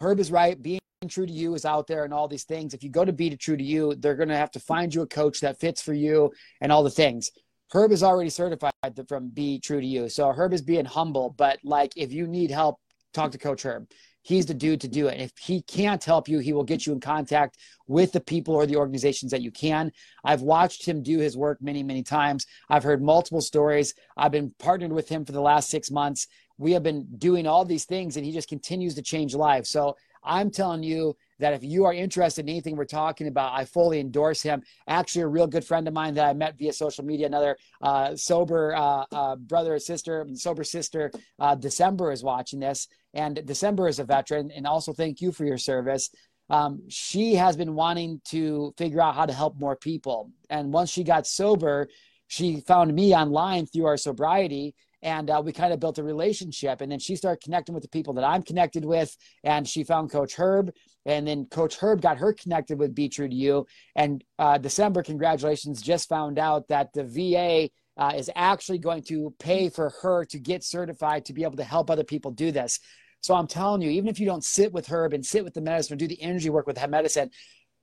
Herb is right. Being True to You is out there and all these things. If you go to Be True to You, they're going to have to find you a coach that fits for you and all the things. Herb is already certified from Be True to You. So Herb is being humble, but like if you need help, talk to Coach Herb. He's the dude to do it. And if he can't help you, he will get you in contact with the people or the organizations that you can. I've watched him do his work many, many times. I've heard multiple stories. I've been partnered with him for the last six months. We have been doing all these things and he just continues to change lives. So I'm telling you that if you are interested in anything we're talking about, I fully endorse him. Actually, a real good friend of mine that I met via social media, another uh, sober uh, uh, brother or sister, sober sister, uh, December is watching this. And December is a veteran. And also thank you for your service. Um, she has been wanting to figure out how to help more people. And once she got sober, she found me online through our sobriety. And uh, we kind of built a relationship. And then she started connecting with the people that I'm connected with. And she found Coach Herb. And then Coach Herb got her connected with Be True to You. And uh, December, congratulations, just found out that the V A uh, is actually going to pay for her to get certified to be able to help other people do this. So I'm telling you, even if you don't sit with Herb and sit with the medicine or do the energy work with that medicine,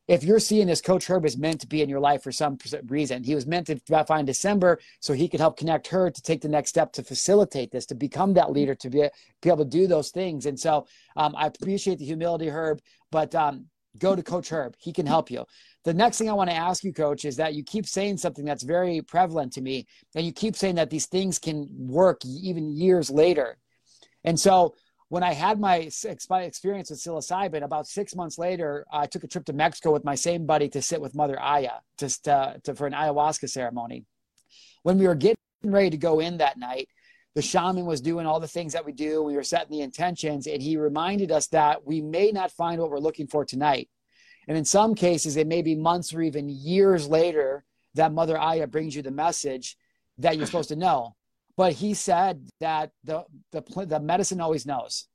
if you're seeing this, Coach Herb is meant to be in your life for some reason. He was meant to find December so he could help connect her to take the next step to facilitate this, to become that leader, to be, be able to do those things. And so um, I appreciate the humility, Herb, but um, go to Coach Herb. He can help you. The next thing I want to ask you, Coach, is that you keep saying something that's very prevalent to me, and you keep saying that these things can work even years later. And so when I had my experience with psilocybin, about six months later, I took a trip to Mexico with my same buddy to sit with Mother Aya just uh, to, for an ayahuasca ceremony. When we were getting ready to go in that night, the shaman was doing all the things that we do. We were setting the intentions, and he reminded us that we may not find what we're looking for tonight. And in some cases, it may be months or even years later that Mother Aya brings you the message that you're supposed to know. But he said that the, the the medicine always knows.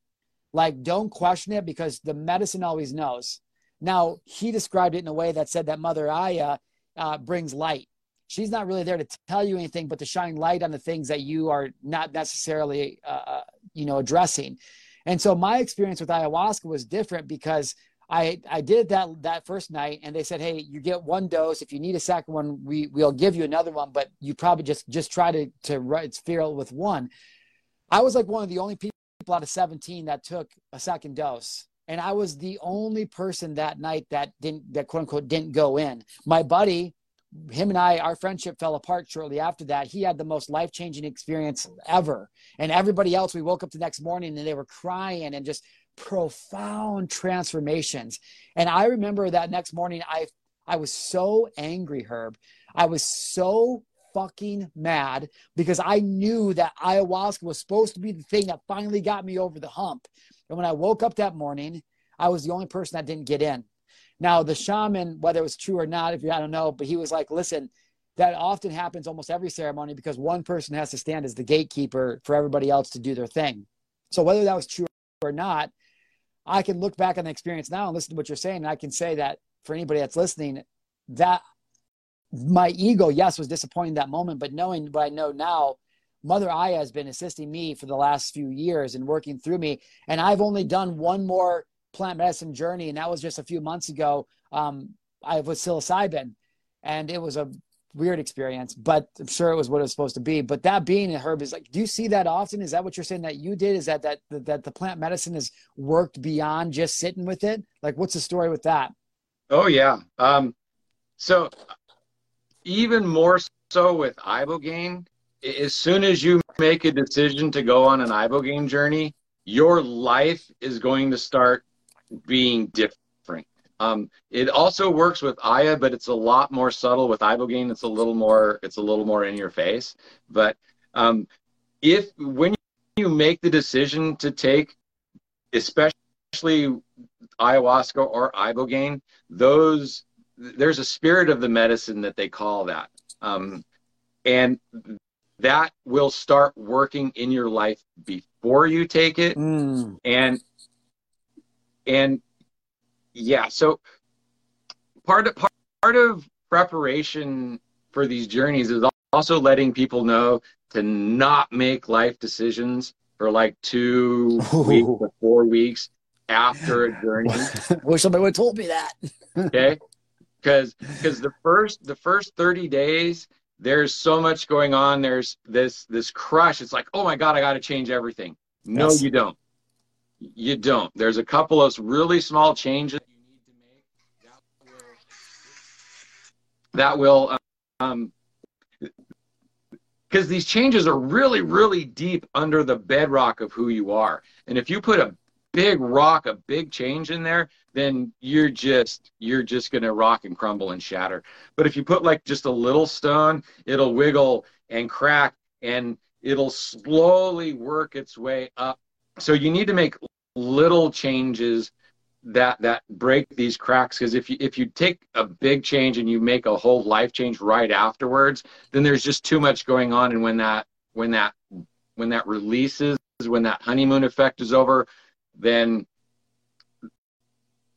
Like, don't question it because the medicine always knows. Now, he described it in a way that said that Mother Aya uh, brings light. She's not really there to tell you anything, but to shine light on the things that you are not necessarily, uh, you know, addressing. And so my experience with ayahuasca was different because I, I did that that first night, and they said, hey, you get one dose. If you need a second one, we, we'll give you another one, but you probably just just try to to feel with one. I was like one of the only people out of seventeen that took a second dose, and I was the only person that night that didn't, that quote-unquote didn't go in. My buddy, him and I, our friendship fell apart shortly after that. He had the most life-changing experience ever, and everybody else, we woke up the next morning, and they were crying and just profound transformations. And I remember that next morning, I I was so angry, Herb. I was so fucking mad because I knew that ayahuasca was supposed to be the thing that finally got me over the hump. And when I woke up that morning, I was the only person that didn't get in. Now, the shaman, whether it was true or not, if you, I don't know, but he was like, listen, that often happens almost every ceremony because one person has to stand as the gatekeeper for everybody else to do their thing. So whether that was true or not, I can look back on the experience now and listen to what you're saying. And I can say that for anybody that's listening, that my ego, yes, was disappointed in that moment, but knowing what I know now, Mother Aya has been assisting me for the last few years and working through me. And I've only done one more plant medicine journey. And that was just a few months ago. Um, I was psilocybin and it was a weird experience, but I'm sure it was what it was supposed to be. But that being a herb is like, do you see that often? Is that what you're saying that you did? Is that, that, that the plant medicine has worked beyond just sitting with it? Like, what's the story with that? Oh yeah. Um, so even more so with Ibogaine, as soon as you make a decision to go on an Ibogaine journey, your life is going to start being different. Um, it also works with Aya, but it's a lot more subtle. With Ibogaine, it's a little more, it's a little more in your face. But um, if when you make the decision to take, especially ayahuasca or Ibogaine, those there's a spirit of the medicine that they call that, um, and that will start working in your life before you take it. Mm. And, and yeah, so part of, part, part of preparation for these journeys is also letting people know to not make life decisions for like two Ooh. weeks or four weeks after a journey. Wish somebody would have told me that. Okay. Cause, cause the first, the first thirty days, there's so much going on. There's this this crush. It's like, oh my God, I got to change everything. No, yes. you don't. You don't. There's a couple of really small changes you need to make that will, um, because these changes are really, really deep under the bedrock of who you are. And if you put a big rock, a big change in there, then you're just you're just gonna rock and crumble and shatter. But if you put like just a little stone, it'll wiggle and crack and it'll slowly work its way up. So you need to make little changes that that break these cracks, because if you if you take a big change and you make a whole life change right afterwards, then there's just too much going on. And when that when that when that releases, when that honeymoon effect is over, then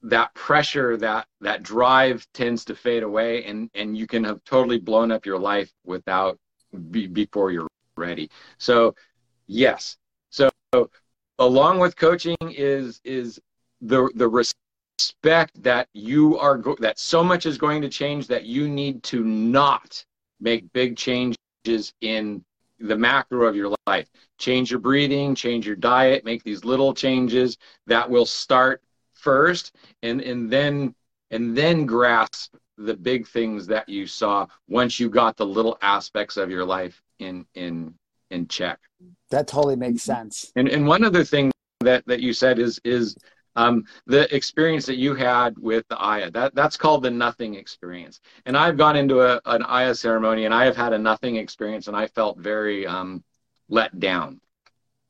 that pressure, that that drive tends to fade away, and and you can have totally blown up your life without be, before you're ready. So yes, so along with coaching is is the the respect that you are go that so much is going to change that you need to not make big changes in the macro of your life. Change your breathing, change your diet, make these little changes that will start first, and and then and then grasp the big things that you saw once you got the little aspects of your life in in in check. That totally makes sense. And and one other thing that that you said is is um, the experience that you had with the Aya. That that's called the nothing experience. And I've gone into a, an Aya ceremony and I have had a nothing experience, and I felt very um, let down.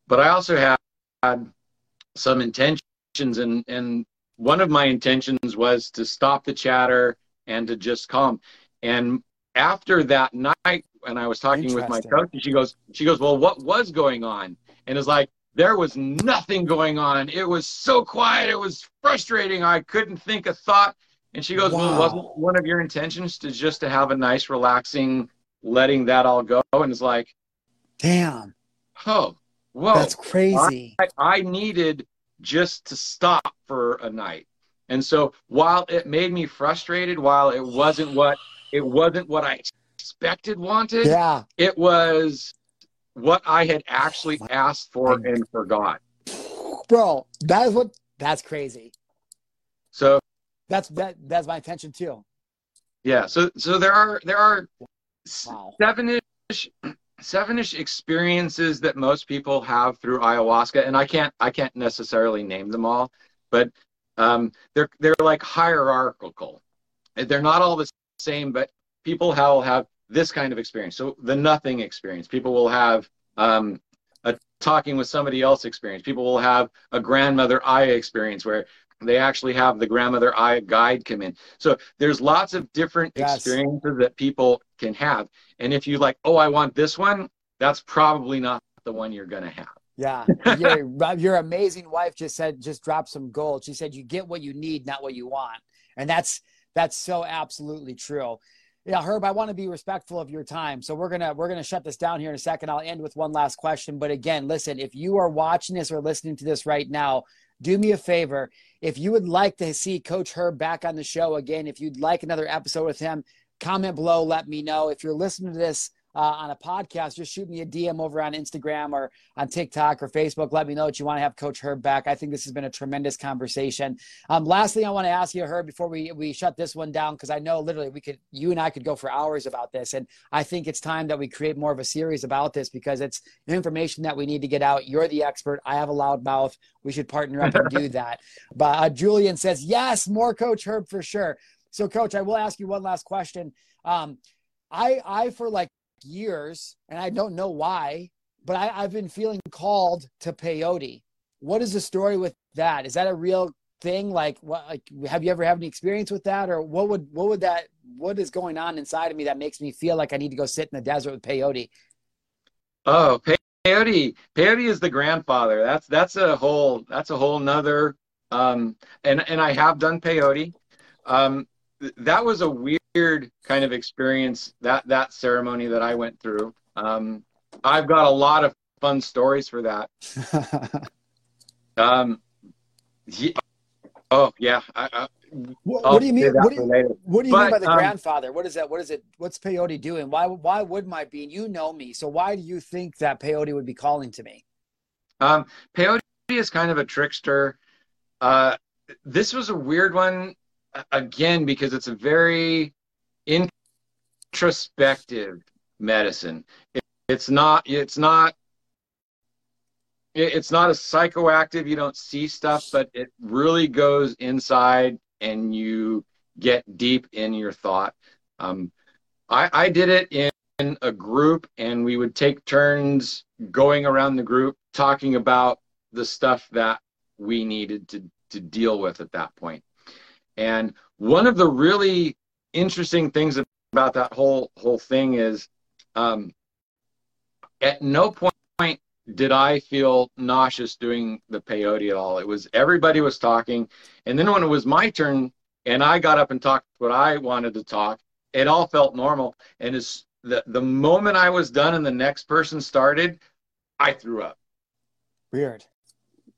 But I also had some intention. And, and one of my intentions was to stop the chatter and to just calm. And after that night, when I was talking with my coach, she goes, she goes, well, what was going on? And it's like, there was nothing going on. It was so quiet. It was frustrating. I couldn't think a thought. And she goes, wow. Well, wasn't one of your intentions to just to have a nice, relaxing, letting that all go? And it's like, damn. Oh, whoa. That's crazy. I, I needed just to stop for a night. And so while it made me frustrated, while it wasn't what it wasn't what I expected, wanted, yeah, it was what I had actually asked for and forgot. Bro, that is what that's crazy. So that's that that's my intention too. Yeah, so so there are there are wow. seven-ish seven-ish experiences that most people have through ayahuasca, and I can't I can't necessarily name them all, but um, they're they're like hierarchical. They're not all the same, but people will have this kind of experience. So the nothing experience. People will have um, a talking with somebody else experience. People will have a grandmother Aya experience where they actually have the grandmother Aya guide come in. So there's lots of different yes. experiences that people can have. And if you like, oh, I want this one, that's probably not the one you're going to have. Yeah. Your, your amazing wife just said, just dropped some gold. She said, you get what you need, not what you want. And that's, that's so absolutely true. Yeah, Herb, I want to be respectful of your time. So we're going to we're going to shut this down here in a second. I'll end with one last question. But again, listen, if you are watching this or listening to this right now, do me a favor. If you would like to see Coach Herb back on the show again, if you'd like another episode with him, comment below, let me know. If you're listening to this uh, on a podcast, just shoot me a D M over on Instagram or on TikTok or Facebook. Let me know that you want to have Coach Herb back. I think this has been a tremendous conversation. Um, lastly, I want to ask you, Herb, before we, we shut this one down, because I know literally we could, you and I could go for hours about this. And I think it's time that we create more of a series about this because it's information that we need to get out. You're the expert. I have a loud mouth. We should partner up and do that. But uh, Julian says, yes, more Coach Herb for sure. So, Coach, I will ask you one last question. Um, I, I, for like years, and I don't know why, but I, I've been feeling called to peyote. What is the story with that? Is that a real thing? Like, what, like, have you ever had any experience with that? Or what would, what would that, what is going on inside of me that makes me feel like I need to go sit in the desert with peyote? Oh, peyote. Peyote is the grandfather. That's, that's a whole, that's a whole nother. Um, and, and I have done peyote. Um, That was a weird kind of experience, that, that ceremony that I went through. Um, I've got a lot of fun stories for that. um, yeah, oh, yeah. I, I, what, what do you mean? What do you, what do you but, mean by the um, grandfather? What is that? What is it? What's peyote doing? Why, why would my being? You know me. So why do you think that peyote would be calling to me? Um, peyote is kind of a trickster. Uh, this was a weird one. Again, because it's a very introspective medicine. It, it's not. It's not. It, it's not a psychoactive. You don't see stuff, but it really goes inside, and you get deep in your thought. Um, I, I did it in, in a group, and we would take turns going around the group talking about the stuff that we needed to to deal with at that point. And one of the really interesting things about that whole whole thing is um, at no point did I feel nauseous doing the peyote at all. It was everybody was talking. And then when it was my turn and I got up and talked what I wanted to talk, it all felt normal. And as the, the moment I was done and the next person started, I threw up. Weird.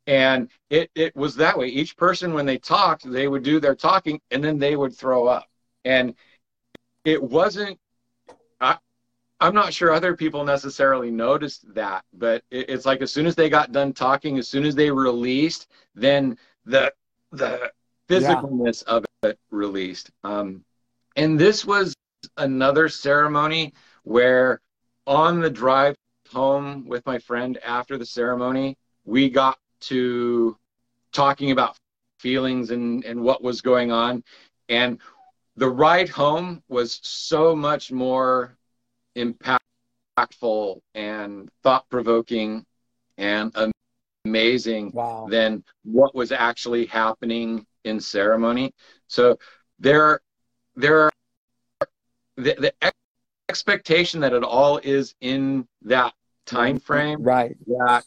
And it, it was that way. Each person, when they talked, they would do their talking, and then they would throw up. And it wasn't I, – I'm not sure other people necessarily noticed that, but it, it's like as soon as they got done talking, as soon as they released, then the the physicalness yeah. of it released. Um, and this was another ceremony where on the drive home with my friend after the ceremony, we got – to talking about feelings and, and what was going on. And the ride home was so much more impactful and thought-provoking and amazing wow. than what was actually happening in ceremony. So there, there are the, the ex- expectation that it all is in that time frame. Right. That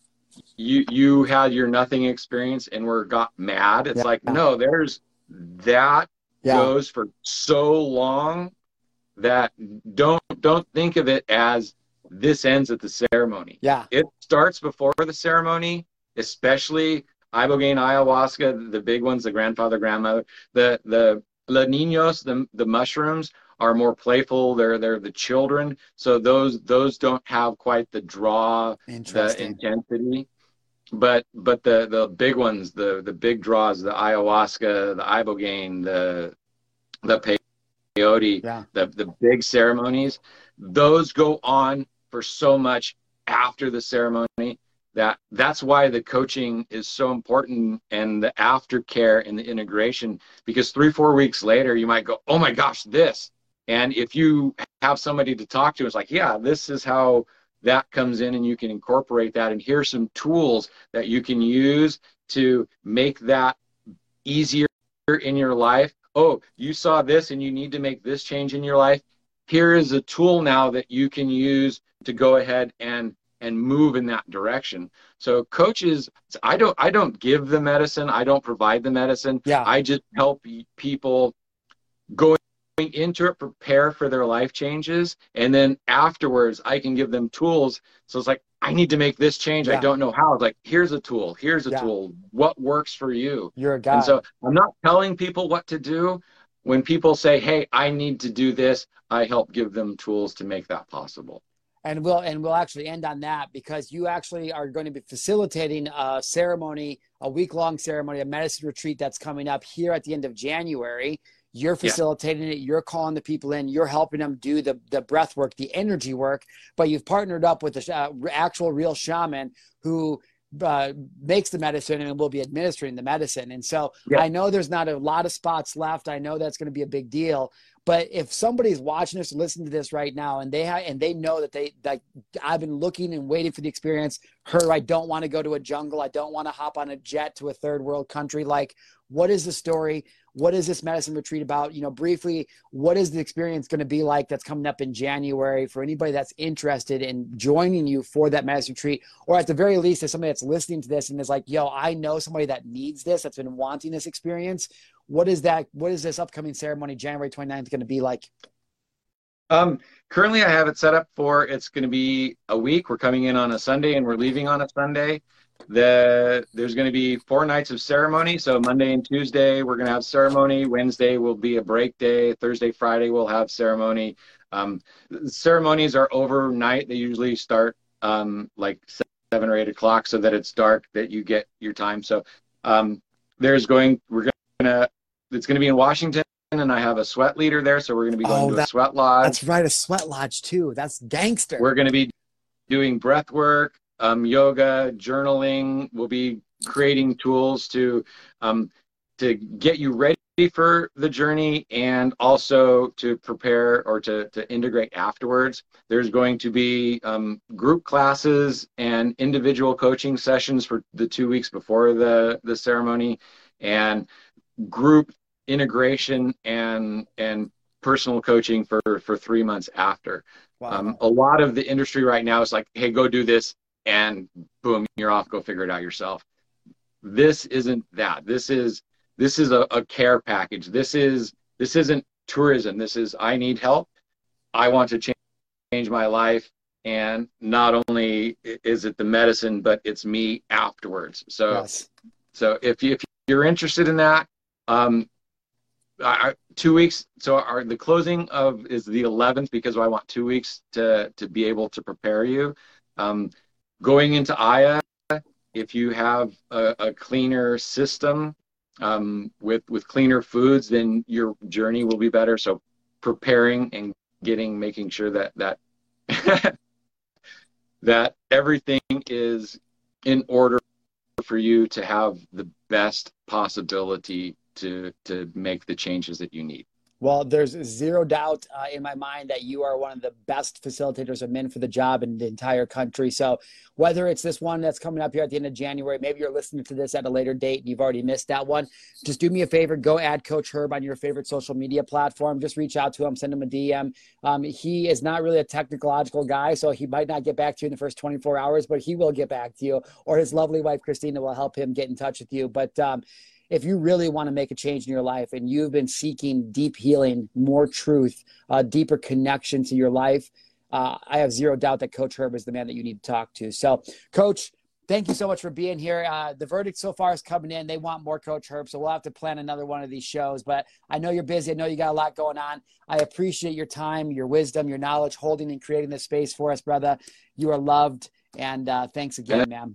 you you had your nothing experience and were got mad. It's yeah. like, no, there's that yeah. goes for so long that don't don't think of it as this ends at the ceremony. Yeah. It starts before the ceremony, especially Ibogaine, ayahuasca, the big ones, the grandfather, grandmother, the the La Niños, the the mushrooms are more playful. They're they're the children, so those those don't have quite the draw, the intensity. But but the the big ones, the the big draws, the ayahuasca, the ibogaine, the the peyote, yeah. the the big ceremonies. Those go on for so much after the ceremony that that's why the coaching is so important, and the aftercare and the integration, because three, four weeks later, you might go, oh my gosh, this. And if you have somebody to talk to, it's like, yeah, this is how that comes in, and you can incorporate that. And here's some tools that you can use to make that easier in your life. Oh, you saw this and you need to make this change in your life. Here is a tool now that you can use to go ahead and and move in that direction. So coaches, I don't I don't give the medicine. I don't provide the medicine. Yeah. I just help people go into it, prepare for their life changes. And then afterwards, I can give them tools. So it's like, I need to make this change. Yeah. I don't know how. It's like, here's a tool. Here's a yeah. tool. What works for you? You're a guy. And so I'm not telling people what to do. When people say, hey, I need to do this, I help give them tools to make that possible. And we'll, and we'll actually end on that, because you actually are going to be facilitating a ceremony, a week-long ceremony, a medicine retreat that's coming up here at the end of January. You're facilitating yeah. it. You're calling the people in. You're helping them do the, the breath work, the energy work. But you've partnered up with the uh, actual real shaman who uh, makes the medicine and will be administering the medicine. And so yeah. I know there's not a lot of spots left. I know that's going to be a big deal. But if somebody's watching this, listening to this right now, and they ha- and they know that they like, I've been looking and waiting for the experience. Her, I don't want to go to a jungle. I don't want to hop on a jet to a third world country. Like, what is the story? What is this medicine retreat about? You know, briefly, what is the experience going to be like that's coming up in January for anybody that's interested in joining you for that medicine retreat? Or at the very least, if somebody that's listening to this and is like, yo, I know somebody that needs this, that's been wanting this experience. What is that? What is this upcoming ceremony, January twenty-ninth, going to be like? Um, currently, I have it set up for, it's going to be a week. We're coming in on a Sunday and we're leaving on a Sunday. The, there's going to be four nights of ceremony. So Monday and Tuesday, we're going to have ceremony. Wednesday will be a break day. Thursday, Friday, we'll have ceremony. Um, ceremonies are overnight. They usually start um, like seven or eight o'clock so that it's dark, that you get your time. So um, there's going, we're going to, it's going to be in Washington, and I have a sweat leader there, so we're going to be going oh, to that, a sweat lodge. That's right, a sweat lodge too. That's gangster. We're going to be doing breath work, um, yoga, journaling. We'll be creating tools to um, to get you ready for the journey, and also to prepare or to, to integrate afterwards. There's going to be um, group classes and individual coaching sessions for the two weeks before the, the ceremony, and group integration and and personal coaching for for three months after. Wow. Um, a lot of the industry right now is like, hey, go do this, and boom, you're off, go figure it out yourself. This isn't that. This is this is a, a care package. This is this isn't tourism. This is, I need help. I want to change, change my life. And not only is it the medicine, but it's me afterwards. So yes. so if you, if you're interested in that, um I, two weeks. So our, the closing of is the eleventh, because I want two weeks to, to be able to prepare you. Um, going into Aya, if you have a, a cleaner system um, with, with cleaner foods, then your journey will be better. So preparing and getting, making sure that, that, that everything is in order for you to have the best possibility to to make the changes that you need. Well, there's zero doubt uh, in my mind that you are one of the best facilitators of men for the job in the entire country. So whether it's this one that's coming up here at the end of January, maybe you're listening to this at a later date and you've already missed that one, just do me a favor, go add Coach Herb on your favorite social media platform. Just reach out to him, send him a D M. Um, he is not really a technological guy, so he might not get back to you in the first twenty-four hours, but he will get back to you, or his lovely wife, Christina, will help him get in touch with you. But um, if you really want to make a change in your life and you've been seeking deep healing, more truth, a deeper connection to your life, uh, I have zero doubt that Coach Herb is the man that you need to talk to. So, Coach, thank you so much for being here. Uh, the verdict so far is coming in. They want more Coach Herb, so we'll have to plan another one of these shows. But I know you're busy. I know you got a lot going on. I appreciate your time, your wisdom, your knowledge, holding and creating this space for us, brother. You are loved, and uh, thanks again, ma'am.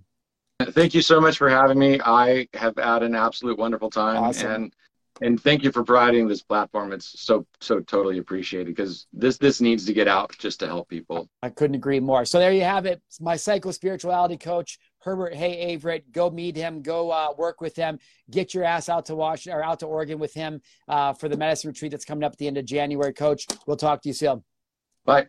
Thank you so much for having me. I have had an absolute wonderful time. Awesome. And And thank you for providing this platform. It's so, so totally appreciated, because this, this needs to get out just to help people. I couldn't agree more. So there you have it. It's my psycho-spirituality coach, Herb Heagh-Avritt. Go meet him. Go uh, work with him. Get your ass out to Washington or out to Oregon with him uh, for the medicine retreat that's coming up at the end of January. Coach, we'll talk to you soon. Bye.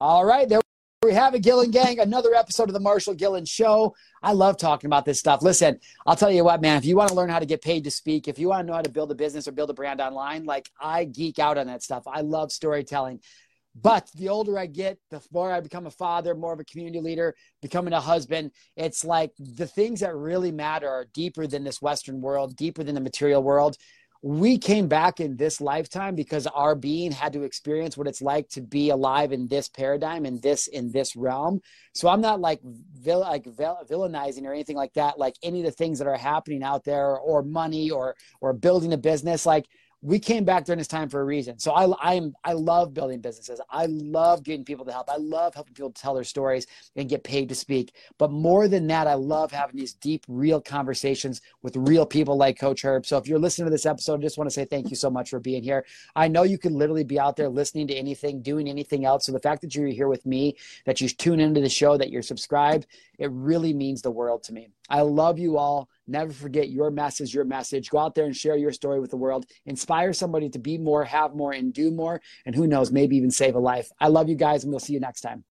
All right. There we have it, Gillen Gang, another episode of The Marshall Gillen Show. I love talking about this stuff. Listen, I'll tell you what, man, if you want to learn how to get paid to speak, if you want to know how to build a business or build a brand online, like, I geek out on that stuff. I love storytelling. But the older I get, the more I become a father, more of a community leader, becoming a husband, it's like the things that really matter are deeper than this Western world, deeper than the material world. We came back in this lifetime because our being had to experience what it's like to be alive in this paradigm, in this, in this realm. So I'm not like vil- like vil- villainizing or anything like that, like any of the things that are happening out there, or money, or, or building a business. Like, we came back during this time for a reason. So I, I'm, I love building businesses. I love getting people to help. I love helping people tell their stories and get paid to speak. But more than that, I love having these deep, real conversations with real people like Coach Herb. So if you're listening to this episode, I just want to say thank you so much for being here. I know you could literally be out there listening to anything, doing anything else. So the fact that you're here with me, that you tune into the show, that you're subscribed, it really means the world to me. I love you all. Never forget your message, your message. Go out there and share your story with the world. Inspire somebody to be more, have more, and do more. And who knows, maybe even save a life. I love you guys, and we'll see you next time.